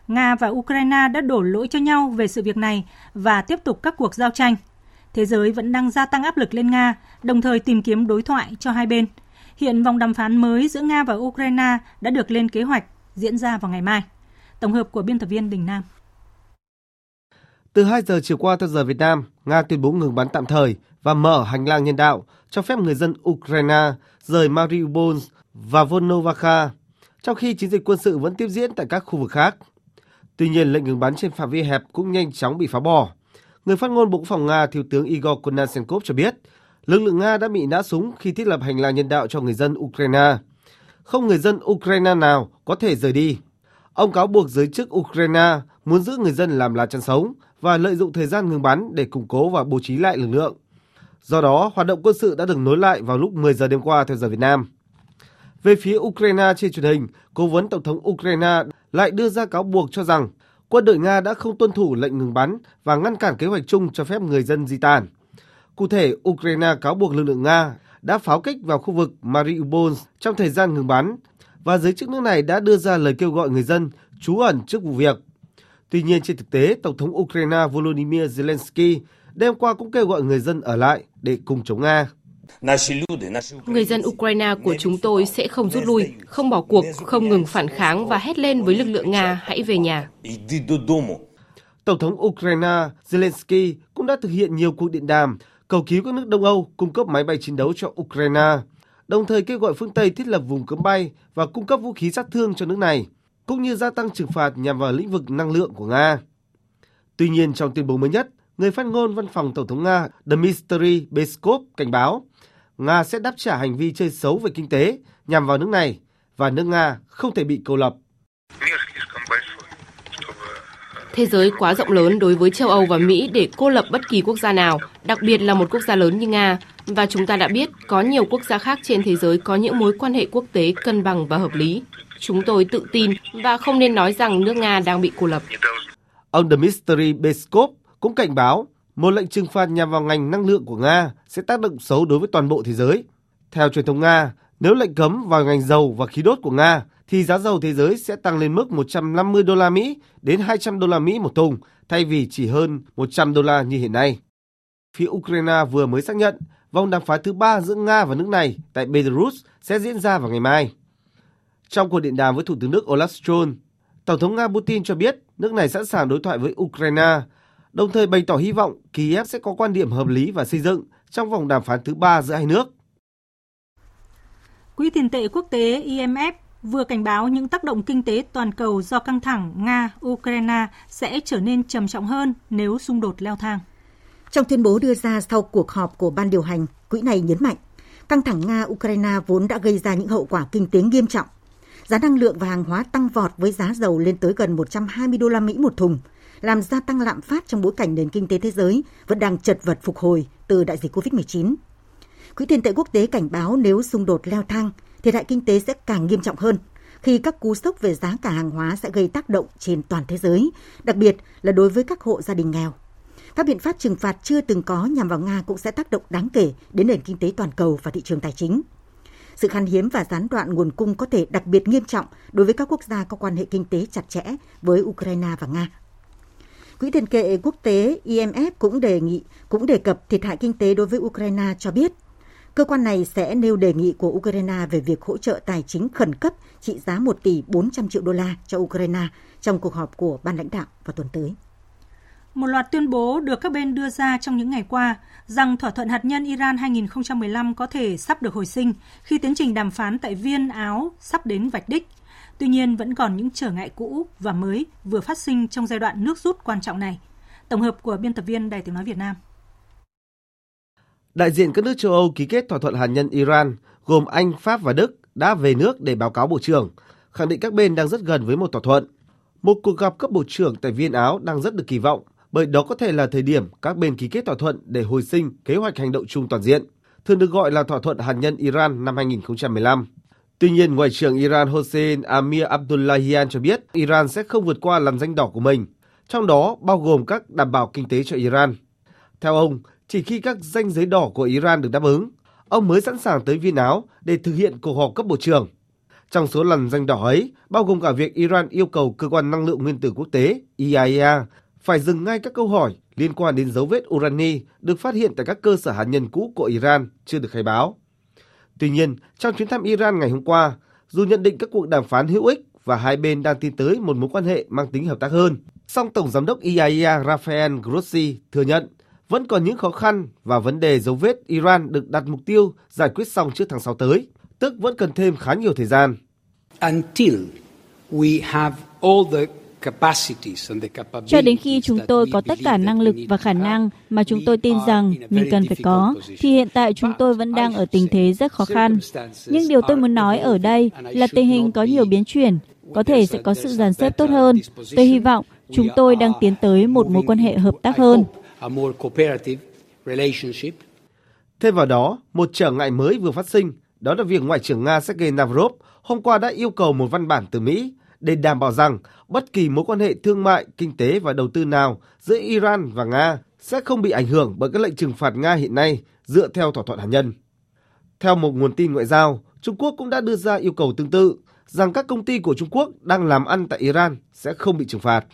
Nga và Ukraine đã đổ lỗi cho nhau về sự việc này và tiếp tục các cuộc giao tranh. Thế giới vẫn đang gia tăng áp lực lên Nga, đồng thời tìm kiếm đối thoại cho hai bên. Hiện vòng đàm phán mới giữa Nga và Ukraine đã được lên kế hoạch diễn ra vào ngày mai. Tổng hợp của biên tập viên Đình Nam. Từ hai giờ chiều qua theo giờ Việt Nam, Nga tuyên bố ngừng bắn tạm thời và mở hành lang nhân đạo cho phép người dân Ukraine rời Mariupol và Volnovakha, trong khi chiến dịch quân sự vẫn tiếp diễn tại các khu vực khác. Tuy nhiên, lệnh ngừng bắn trên phạm vi hẹp cũng nhanh chóng bị phá bỏ. Người phát ngôn Bộ Quốc phòng Nga Thiếu tướng Igor Konashenkov cho biết, lực lượng Nga đã bị nã súng khi thiết lập hành lang nhân đạo cho người dân Ukraine. Không người dân Ukraine nào có thể rời đi. Ông cáo buộc giới chức Ukraine muốn giữ người dân làm lá chắn sống và lợi dụng thời gian ngừng bắn để củng cố và bố trí lại lực lượng. Do đó, hoạt động quân sự đã được nối lại vào lúc mười giờ đêm qua theo giờ Việt Nam. Về phía Ukraine trên truyền hình, cố vấn Tổng thống Ukraine lại đưa ra cáo buộc cho rằng quân đội Nga đã không tuân thủ lệnh ngừng bắn và ngăn cản kế hoạch chung cho phép người dân di tản. Cụ thể, Ukraine cáo buộc lực lượng Nga đã pháo kích vào khu vực Mariupol trong thời gian ngừng bắn và giới chức nước này đã đưa ra lời kêu gọi người dân trú ẩn trước vụ việc. Tuy nhiên, trên thực tế, Tổng thống Ukraine Volodymyr Zelensky đêm qua cũng kêu gọi người dân ở lại để cùng chống Nga. Người dân Ukraine của chúng tôi sẽ không rút lui, không bỏ cuộc, không ngừng phản kháng và hét lên với lực lượng Nga, hãy về nhà. Tổng thống Ukraine Zelensky cũng đã thực hiện nhiều cuộc điện đàm, cầu cứu các nước Đông Âu cung cấp máy bay chiến đấu cho Ukraine, đồng thời kêu gọi phương Tây thiết lập vùng cấm bay và cung cấp vũ khí sát thương cho nước này, cũng như gia tăng trừng phạt nhằm vào lĩnh vực năng lượng của Nga. Tuy nhiên, trong tuyên bố mới nhất, người phát ngôn văn phòng Tổng thống Nga Dmitry Peskov cảnh báo Nga sẽ đáp trả hành vi chơi xấu về kinh tế nhằm vào nước này và nước Nga không thể bị cô lập. Thế giới quá rộng lớn đối với châu Âu và Mỹ để cô lập bất kỳ quốc gia nào, đặc biệt là một quốc gia lớn như Nga. Và chúng ta đã biết có nhiều quốc gia khác trên thế giới có những mối quan hệ quốc tế cân bằng và hợp lý. Chúng tôi tự tin và không nên nói rằng nước Nga đang bị cô lập. Ông Dmitry Peskov cũng cảnh báo một lệnh trừng phạt nhằm vào ngành năng lượng của Nga sẽ tác động xấu đối với toàn bộ thế giới. Theo truyền thông Nga, nếu lệnh cấm vào ngành dầu và khí đốt của Nga, thì giá dầu thế giới sẽ tăng lên mức một trăm năm mươi đô la Mỹ đến hai trăm đô la Mỹ một thùng, thay vì chỉ hơn một trăm đô la như hiện nay. Phía Ukraine vừa mới xác nhận vòng đàm phán thứ ba giữa Nga và nước này tại Belarus sẽ diễn ra vào ngày mai. Trong cuộc điện đàm với Thủ tướng nước Olaf Scholz, Tổng thống Nga Putin cho biết nước này sẵn sàng đối thoại với Ukraine, đồng thời bày tỏ hy vọng Kiev sẽ có quan điểm hợp lý và xây dựng trong vòng đàm phán thứ ba giữa hai nước. Quỹ tiền tệ quốc tế I M F vừa cảnh báo những tác động kinh tế toàn cầu do căng thẳng Nga-Ukraine sẽ trở nên trầm trọng hơn nếu xung đột leo thang. Trong tuyên bố đưa ra sau cuộc họp của ban điều hành, quỹ này nhấn mạnh căng thẳng Nga-Ukraine vốn đã gây ra những hậu quả kinh tế nghiêm trọng. Giá năng lượng và hàng hóa tăng vọt với giá dầu lên tới gần một trăm hai mươi đô la Mỹ một thùng, làm gia tăng lạm phát trong bối cảnh nền kinh tế thế giới vẫn đang chật vật phục hồi từ đại dịch covid mười chín. Quỹ tiền tệ quốc tế cảnh báo nếu xung đột leo thang, thiệt hại kinh tế sẽ càng nghiêm trọng hơn khi các cú sốc về giá cả hàng hóa sẽ gây tác động trên toàn thế giới, đặc biệt là đối với các hộ gia đình nghèo. Các biện pháp trừng phạt chưa từng có nhằm vào Nga cũng sẽ tác động đáng kể đến nền kinh tế toàn cầu và thị trường tài chính. Sự khan hiếm và gián đoạn nguồn cung có thể đặc biệt nghiêm trọng đối với các quốc gia có quan hệ kinh tế chặt chẽ với Ukraine và Nga. Quỹ tiền tệ quốc tế I M F cũng đề nghị cũng đề cập thiệt hại kinh tế đối với Ukraine cho biết. Cơ quan này sẽ nêu đề nghị của Ukraine về việc hỗ trợ tài chính khẩn cấp trị giá một tỷ bốn trăm triệu đô la cho Ukraine trong cuộc họp của ban lãnh đạo vào tuần tới. Một loạt tuyên bố được các bên đưa ra trong những ngày qua rằng thỏa thuận hạt nhân Iran hai không một năm có thể sắp được hồi sinh khi tiến trình đàm phán tại Viên, Áo sắp đến vạch đích. Tuy nhiên, vẫn còn những trở ngại cũ và mới vừa phát sinh trong giai đoạn nước rút quan trọng này. Tổng hợp của biên tập viên Đài Tiếng Nói Việt Nam. Đại diện các nước châu Âu ký kết thỏa thuận hạt nhân Iran gồm Anh, Pháp và Đức đã về nước để báo cáo Bộ trưởng, khẳng định các bên đang rất gần với một thỏa thuận. Một cuộc gặp cấp Bộ trưởng tại Viên, Áo đang rất được kỳ vọng, bởi đó có thể là thời điểm các bên ký kết thỏa thuận để hồi sinh kế hoạch hành động chung toàn diện, thường được gọi là thỏa thuận hạt nhân Iran năm hai không một năm. Tuy nhiên, Ngoại trưởng Iran Hossein Amir Abdullahian cho biết Iran sẽ không vượt qua lằn ranh đỏ của mình, trong đó bao gồm các đảm bảo kinh tế cho Iran. Theo ông, chỉ khi các ranh giới đỏ của Iran được đáp ứng, ông mới sẵn sàng tới Viên, Áo để thực hiện cuộc họp cấp bộ trưởng. Trong số lằn ranh đỏ ấy, bao gồm cả việc Iran yêu cầu Cơ quan Năng lượng Nguyên tử Quốc tế I A E A phải dừng ngay các câu hỏi liên quan đến dấu vết urani được phát hiện tại các cơ sở hạt nhân cũ của Iran chưa được khai báo. Tuy nhiên, trong chuyến thăm Iran ngày hôm qua, dù nhận định các cuộc đàm phán hữu ích và hai bên đang tiến tới một mối quan hệ mang tính hợp tác hơn, song Tổng giám đốc I A E A Rafael Grossi thừa nhận vẫn còn những khó khăn và vấn đề dấu vết Iran được đặt mục tiêu giải quyết xong trước tháng sáu tới, tức vẫn cần thêm khá nhiều thời gian. Until we have all the Cho đến khi chúng tôi có tất cả năng lực và khả năng mà chúng tôi tin rằng mình cần phải có, thì hiện tại chúng tôi vẫn đang ở tình thế rất khó khăn. Nhưng điều tôi muốn nói ở đây là tình hình có nhiều biến chuyển, có thể sẽ có sự dàn xếp tốt hơn. Tôi hy vọng chúng tôi đang tiến tới một mối quan hệ hợp tác hơn. Thêm vào đó, một trở ngại mới vừa phát sinh, đó là việc Ngoại trưởng Nga Sergei Lavrov hôm qua đã yêu cầu một văn bản từ Mỹ để đảm bảo rằng bất kỳ mối quan hệ thương mại, kinh tế và đầu tư nào giữa Iran và Nga sẽ không bị ảnh hưởng bởi các lệnh trừng phạt Nga hiện nay dựa theo thỏa thuận hạt nhân. Theo một nguồn tin ngoại giao, Trung Quốc cũng đã đưa ra yêu cầu tương tự rằng các công ty của Trung Quốc đang làm ăn tại Iran sẽ không bị trừng phạt.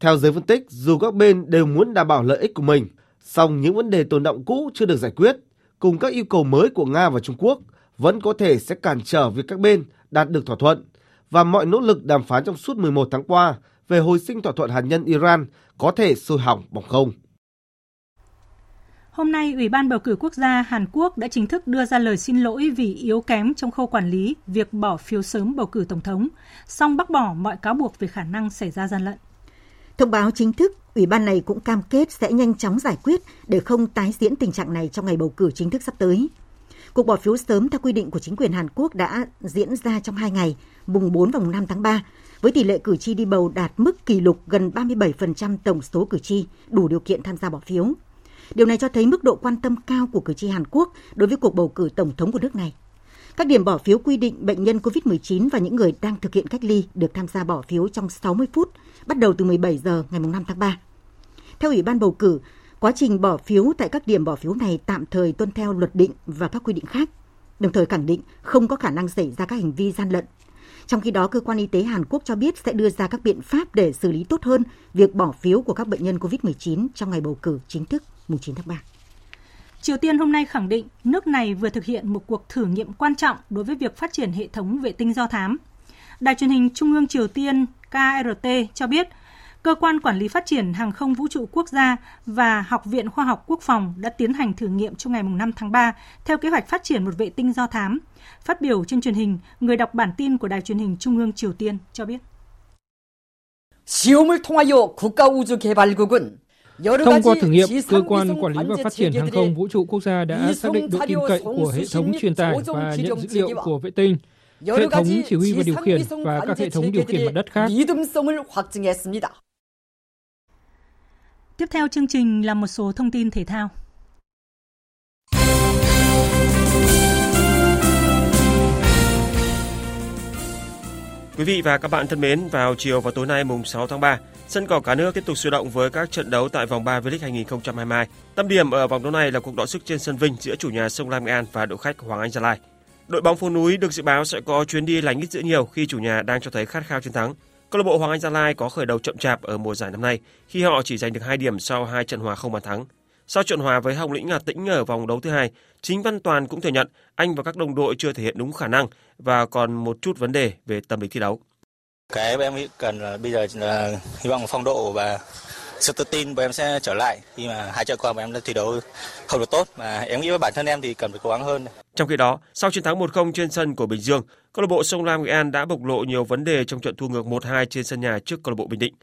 Theo giới phân tích, dù các bên đều muốn đảm bảo lợi ích của mình, song những vấn đề tồn đọng cũ chưa được giải quyết cùng các yêu cầu mới của Nga và Trung Quốc vẫn có thể sẽ cản trở việc các bên đạt được thỏa thuận, và mọi nỗ lực đàm phán trong suốt mười một tháng qua về hồi sinh thỏa thuận hạt nhân Iran có thể sôi hỏng bỏng không. Hôm nay, Ủy ban Bầu cử Quốc gia Hàn Quốc đã chính thức đưa ra lời xin lỗi vì yếu kém trong khâu quản lý việc bỏ phiếu sớm bầu cử Tổng thống, song bác bỏ mọi cáo buộc về khả năng xảy ra gian lận. Thông báo chính thức, Ủy ban này cũng cam kết sẽ nhanh chóng giải quyết để không tái diễn tình trạng này trong ngày bầu cử chính thức sắp tới. Cuộc bỏ phiếu sớm theo quy định của chính quyền Hàn Quốc đã diễn ra trong hai ngày, mùng bốn và mùng năm tháng ba, với tỷ lệ cử tri đi bầu đạt mức kỷ lục gần ba mươi bảy phần trăm tổng số cử tri đủ điều kiện tham gia bỏ phiếu. Điều này cho thấy mức độ quan tâm cao của cử tri Hàn Quốc đối với cuộc bầu cử tổng thống của nước này. Các điểm bỏ phiếu quy định bệnh nhân covid mười chín và những người đang thực hiện cách ly được tham gia bỏ phiếu trong sáu mươi phút, bắt đầu từ mười bảy giờ ngày mùng năm tháng ba. Theo Ủy ban bầu cử, quá trình bỏ phiếu tại các điểm bỏ phiếu này tạm thời tuân theo luật định và các quy định khác, đồng thời khẳng định không có khả năng xảy ra các hành vi gian lận. Trong khi đó, cơ quan y tế Hàn Quốc cho biết sẽ đưa ra các biện pháp để xử lý tốt hơn việc bỏ phiếu của các bệnh nhân covid mười chín trong ngày bầu cử chính thức mùng chín tháng ba. Triều Tiên hôm nay khẳng định nước này vừa thực hiện một cuộc thử nghiệm quan trọng đối với việc phát triển hệ thống vệ tinh do thám. Đài truyền hình Trung ương Triều Tiên K R T cho biết, Cơ quan Quản lý Phát triển Hàng không Vũ trụ Quốc gia và Học viện Khoa học Quốc phòng đã tiến hành thử nghiệm trong ngày năm tháng ba theo kế hoạch phát triển một vệ tinh do thám. Phát biểu trên truyền hình, người đọc bản tin của Đài truyền hình Trung ương Triều Tiên cho biết. Thông qua thử nghiệm, Cơ quan Quản lý và Phát triển Hàng không Vũ trụ Quốc gia đã xác định độ tin cậy của hệ thống truyền tải và nhận dữ liệu của vệ tinh, hệ thống chỉ huy và điều khiển và các hệ thống điều khiển mặt đất khác. Tiếp theo chương trình là một số thông tin thể thao. Quý vị và các bạn thân mến, vào chiều và tối nay mùng sáu tháng ba, sân cỏ cả nước tiếp tục sôi động với các trận đấu tại vòng ba V-League hai không hai hai. Tâm điểm ở vòng đấu này là cuộc đọ sức trên sân Vinh giữa chủ nhà Sông Lam Nghệ An và đội khách Hoàng Anh Gia Lai. Đội bóng phố núi được dự báo sẽ có chuyến đi lành ít dữ nhiều khi chủ nhà đang cho thấy khát khao chiến thắng. Câu lạc bộ Hoàng Anh Gia Lai có khởi đầu chậm chạp ở mùa giải năm nay khi họ chỉ giành được hai điểm sau hai trận hòa không bàn thắng. Sau trận hòa với Hồng Lĩnh Hà Tĩnh ở vòng đấu thứ hai, chính Văn Toàn cũng thừa nhận anh và các đồng đội chưa thể hiện đúng khả năng và còn một chút vấn đề về tâm lý thi đấu. Cái em nghĩ cần là bây giờ là hy vọng phong độ và sự tự tin của em sẽ trở lại khi mà hai trận qua mà em đã thi đấu không được tốt, mà em nghĩ với bản thân em thì cần phải cố gắng hơn. Trong khi đó, sau chiến thắng một không trên sân của Bình Dương, câu lạc bộ Sông Lam Nghệ An đã bộc lộ nhiều vấn đề trong trận thua ngược một hai trên sân nhà trước câu lạc bộ Bình Định.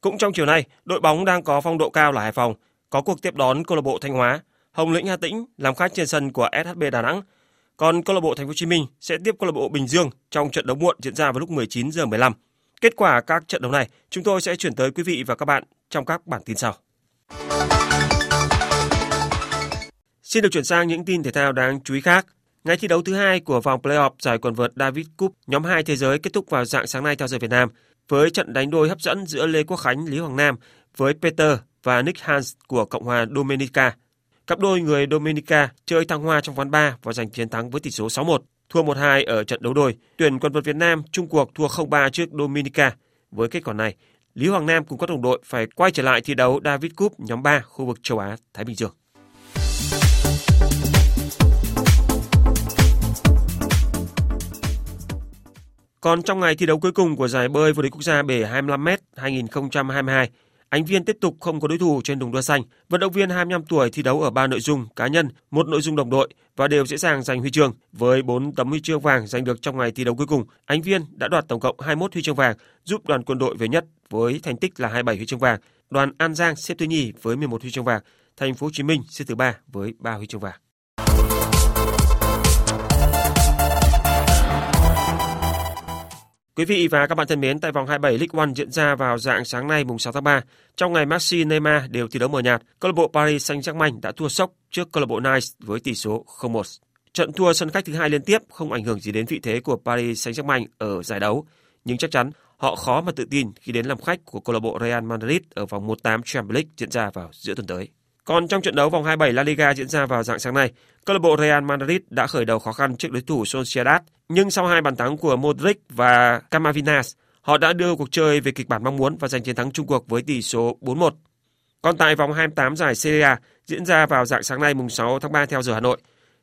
Cũng trong chiều nay, đội bóng đang có phong độ cao là Hải Phòng có cuộc tiếp đón câu lạc bộ Thanh Hóa, Hồng Lĩnh Hà Tĩnh làm khách trên sân của ét hát bê Đà Nẵng. Còn câu lạc bộ Thành phố Hồ Chí Minh sẽ tiếp câu lạc bộ Bình Dương trong trận đấu muộn diễn ra vào lúc mười chín giờ mười lăm. Kết quả các trận đấu này chúng tôi sẽ chuyển tới quý vị và các bạn trong các bản tin sau. Xin được chuyển sang những tin thể thao đáng chú ý khác. Ngày thi đấu thứ hai của vòng play-off giải quần vợt Davis Cup nhóm hai thế giới kết thúc vào rạng sáng nay theo giờ Việt Nam với trận đánh đôi hấp dẫn giữa Lê Quốc Khánh, Lý Hoàng Nam với Peter và Nick Hans của Cộng hòa Dominica. Cặp đôi người Dominica chơi thăng hoa trong ván ba và giành chiến thắng với tỷ số sáu một, thua một hai ở trận đấu đôi. Tuyển quần vợt Việt Nam chung cuộc thua không ba trước Dominica. Với kết quả này, Lý Hoàng Nam cùng các đồng đội phải quay trở lại thi đấu Davis Cup nhóm ba khu vực châu Á Thái Bình Dương. Còn trong ngày thi đấu cuối cùng của giải bơi vô địch quốc gia bể hai mươi lăm mét hai không hai hai, Ánh Viên tiếp tục không có đối thủ trên đồng đua xanh. Vận động viên hai mươi lăm tuổi thi đấu ở ba nội dung cá nhân, một nội dung đồng đội và đều dễ dàng giành huy chương. Với bốn tấm huy chương vàng giành được trong ngày thi đấu cuối cùng, Ánh Viên đã đoạt tổng cộng hai mươi mốt huy chương vàng, giúp đoàn quân đội về nhất với thành tích là hai mươi bảy huy chương vàng. Đoàn An Giang xếp thứ nhì với mười một huy chương vàng, Thành phố Hồ Chí Minh xếp thứ ba với ba huy chương vàng. Quý vị và các bạn thân mến, tại vòng hai mươi bảy League One diễn ra vào rạng sáng nay mùng sáu tháng ba, trong ngày Messi, Neymar đều thi đấu mờ nhạt, câu lạc bộ Paris Saint-Germain đã thua sốc trước câu lạc bộ Nice với tỷ số không một. Trận thua sân khách thứ hai liên tiếp không ảnh hưởng gì đến vị thế của Paris Saint-Germain ở giải đấu, nhưng chắc chắn họ khó mà tự tin khi đến làm khách của câu lạc bộ Real Madrid ở vòng một phần tám Champions League diễn ra vào giữa tuần tới. Còn trong trận đấu vòng hai mươi bảy La Liga diễn ra vào rạng sáng nay, câu lạc bộ Real Madrid đã khởi đầu khó khăn trước đối thủ Sociedad, nhưng sau hai bàn thắng của Modric và Camavingas, họ đã đưa cuộc chơi về kịch bản mong muốn và giành chiến thắng chung cuộc với tỷ số bốn một. Còn tại vòng hai mươi tám giải Serie A diễn ra vào rạng sáng nay mùng sáu tháng ba theo giờ Hà Nội,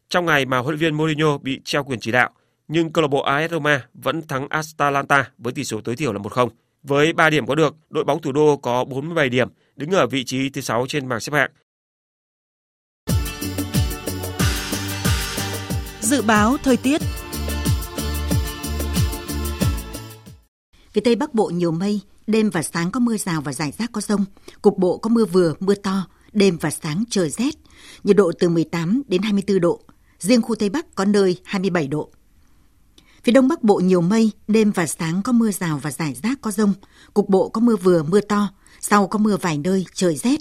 trong ngày mà huấn luyện viên Mourinho bị treo quyền chỉ đạo, nhưng câu lạc bộ a ét Roma vẫn thắng Atalanta với tỷ số tối thiểu là một không. Với ba điểm có được, đội bóng thủ đô có bốn mươi bảy điểm, đứng ở vị trí thứ sáu trên bảng xếp hạng. Dự báo thời tiết. Phía Tây Bắc Bộ nhiều mây, đêm và sáng có mưa rào và rải rác có dông, cục bộ có mưa vừa, mưa to, đêm và sáng trời rét, nhiệt độ từ mười tám đến hai mươi tư độ, riêng khu Tây Bắc có nơi hai mươi bảy độ. Phía Đông Bắc Bộ nhiều mây, đêm và sáng có mưa rào và rải rác có dông, cục bộ có mưa vừa, mưa to, sau có mưa vài nơi, trời rét,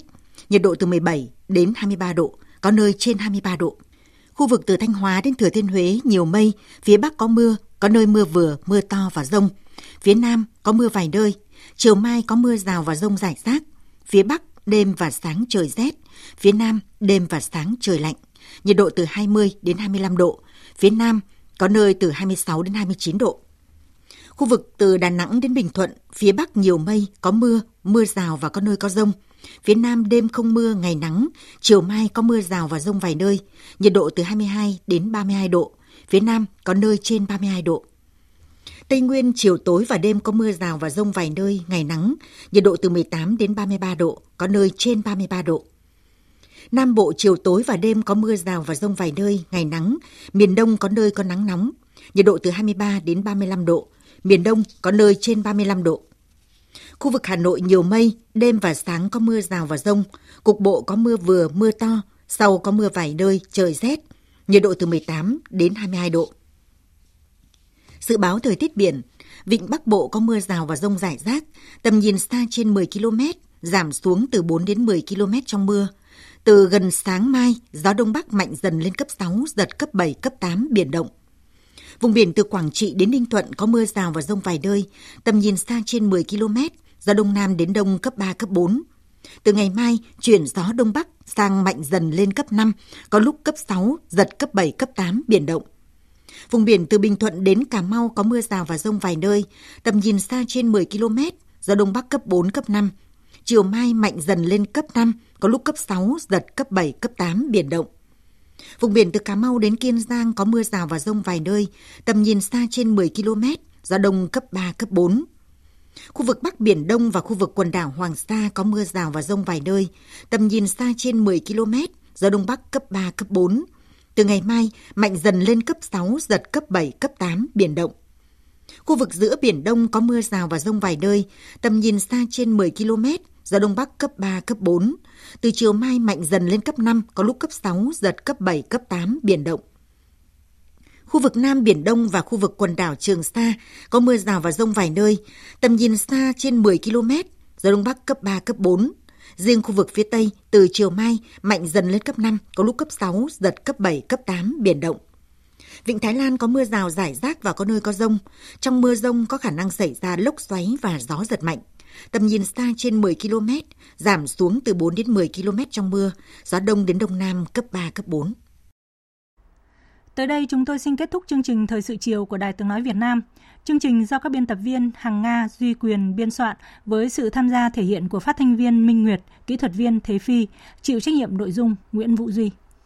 nhiệt độ từ mười bảy đến hai mươi ba độ, có nơi trên hai mươi ba độ. Khu vực từ Thanh Hóa đến Thừa Thiên Huế nhiều mây, phía Bắc có mưa, có nơi mưa vừa, mưa to và dông. Phía Nam có mưa vài nơi, chiều mai có mưa rào và dông rải rác. Phía Bắc đêm và sáng trời rét, phía Nam đêm và sáng trời lạnh, nhiệt độ từ hai mươi đến hai mươi lăm độ, phía Nam có nơi từ hai mươi sáu đến hai mươi chín độ. Khu vực từ Đà Nẵng đến Bình Thuận, phía Bắc nhiều mây, có mưa, mưa rào và có nơi có dông. Phía Nam đêm không mưa, ngày nắng, chiều mai có mưa rào và dông vài nơi, nhiệt độ từ hai mươi hai đến ba mươi hai độ, phía Nam có nơi trên ba mươi hai độ. Tây Nguyên chiều tối và đêm có mưa rào và dông vài nơi, ngày nắng, nhiệt độ từ mười tám đến ba mươi ba độ, có nơi trên ba mươi ba độ. Nam Bộ chiều tối và đêm có mưa rào và dông vài nơi, ngày nắng, miền Đông có nơi có nắng nóng, nhiệt độ từ hai mươi ba đến ba mươi lăm độ, miền Đông có nơi trên ba mươi lăm độ. Khu vực Hà Nội nhiều mây, đêm và sáng có mưa rào và dông, cục bộ có mưa vừa, mưa to, sau có mưa vài nơi, trời rét, nhiệt độ từ mười tám đến hai mươi hai độ. Dự báo thời tiết biển, vịnh Bắc Bộ có mưa rào và dông rải rác, tầm nhìn xa trên mười ki lô mét, giảm xuống từ bốn đến mười ki lô mét trong mưa. Từ gần sáng mai, gió Đông Bắc mạnh dần lên cấp sáu, giật cấp bảy, cấp tám, biển động. Vùng biển từ Quảng Trị đến Ninh Thuận có mưa rào và dông vài nơi, tầm nhìn xa trên mười ki lô mét, gió Đông Nam đến Đông cấp ba, cấp bốn. Từ ngày mai, chuyển gió Đông Bắc sang mạnh dần lên cấp năm, có lúc cấp sáu, giật cấp bảy, cấp tám, biển động. Vùng biển từ Bình Thuận đến Cà Mau có mưa rào và dông vài nơi, tầm nhìn xa trên mười ki lô mét, gió Đông Bắc cấp bốn, cấp năm. Chiều mai mạnh dần lên cấp năm, có lúc cấp sáu, giật cấp bảy, cấp tám, biển động. Vùng biển từ Cà Mau đến Kiên Giang có mưa rào và dông vài nơi, tầm nhìn xa trên mười ki lô mét, gió Đông cấp ba, cấp bốn. Khu vực Bắc Biển Đông và khu vực quần đảo Hoàng Sa có mưa rào và dông vài nơi, tầm nhìn xa trên mười ki lô mét, gió Đông Bắc cấp ba, cấp bốn. Từ ngày mai, mạnh dần lên cấp sáu, giật cấp bảy, cấp tám, biển động. Khu vực giữa Biển Đông có mưa rào và dông vài nơi, tầm nhìn xa trên mười ki lô mét, gió Đông Bắc cấp ba, cấp bốn. Từ chiều mai mạnh dần lên cấp năm, có lúc cấp sáu, giật cấp bảy, cấp tám, biển động. Khu vực Nam Biển Đông và khu vực quần đảo Trường Sa có mưa rào và dông vài nơi, tầm nhìn xa trên mười ki lô mét, gió Đông Bắc cấp ba, cấp bốn. Riêng khu vực phía Tây, từ chiều mai, mạnh dần lên cấp năm, có lúc cấp sáu, giật cấp bảy, cấp tám, biển động. Vịnh Thái Lan có mưa rào rải rác và có nơi có dông. Trong mưa dông có khả năng xảy ra lốc xoáy và gió giật mạnh. Tầm nhìn xa trên mười ki lô mét, giảm xuống từ bốn đến mười ki lô mét trong mưa, gió Đông đến Đông Nam cấp ba, cấp bốn. Tới đây chúng tôi xin kết thúc chương trình Thời sự chiều của Đài Tiếng Nói Việt Nam. Chương trình do các biên tập viên Hằng Nga, Duy Quyền biên soạn với sự tham gia thể hiện của phát thanh viên Minh Nguyệt, kỹ thuật viên Thế Phi, chịu trách nhiệm nội dung Nguyễn Vũ Duy.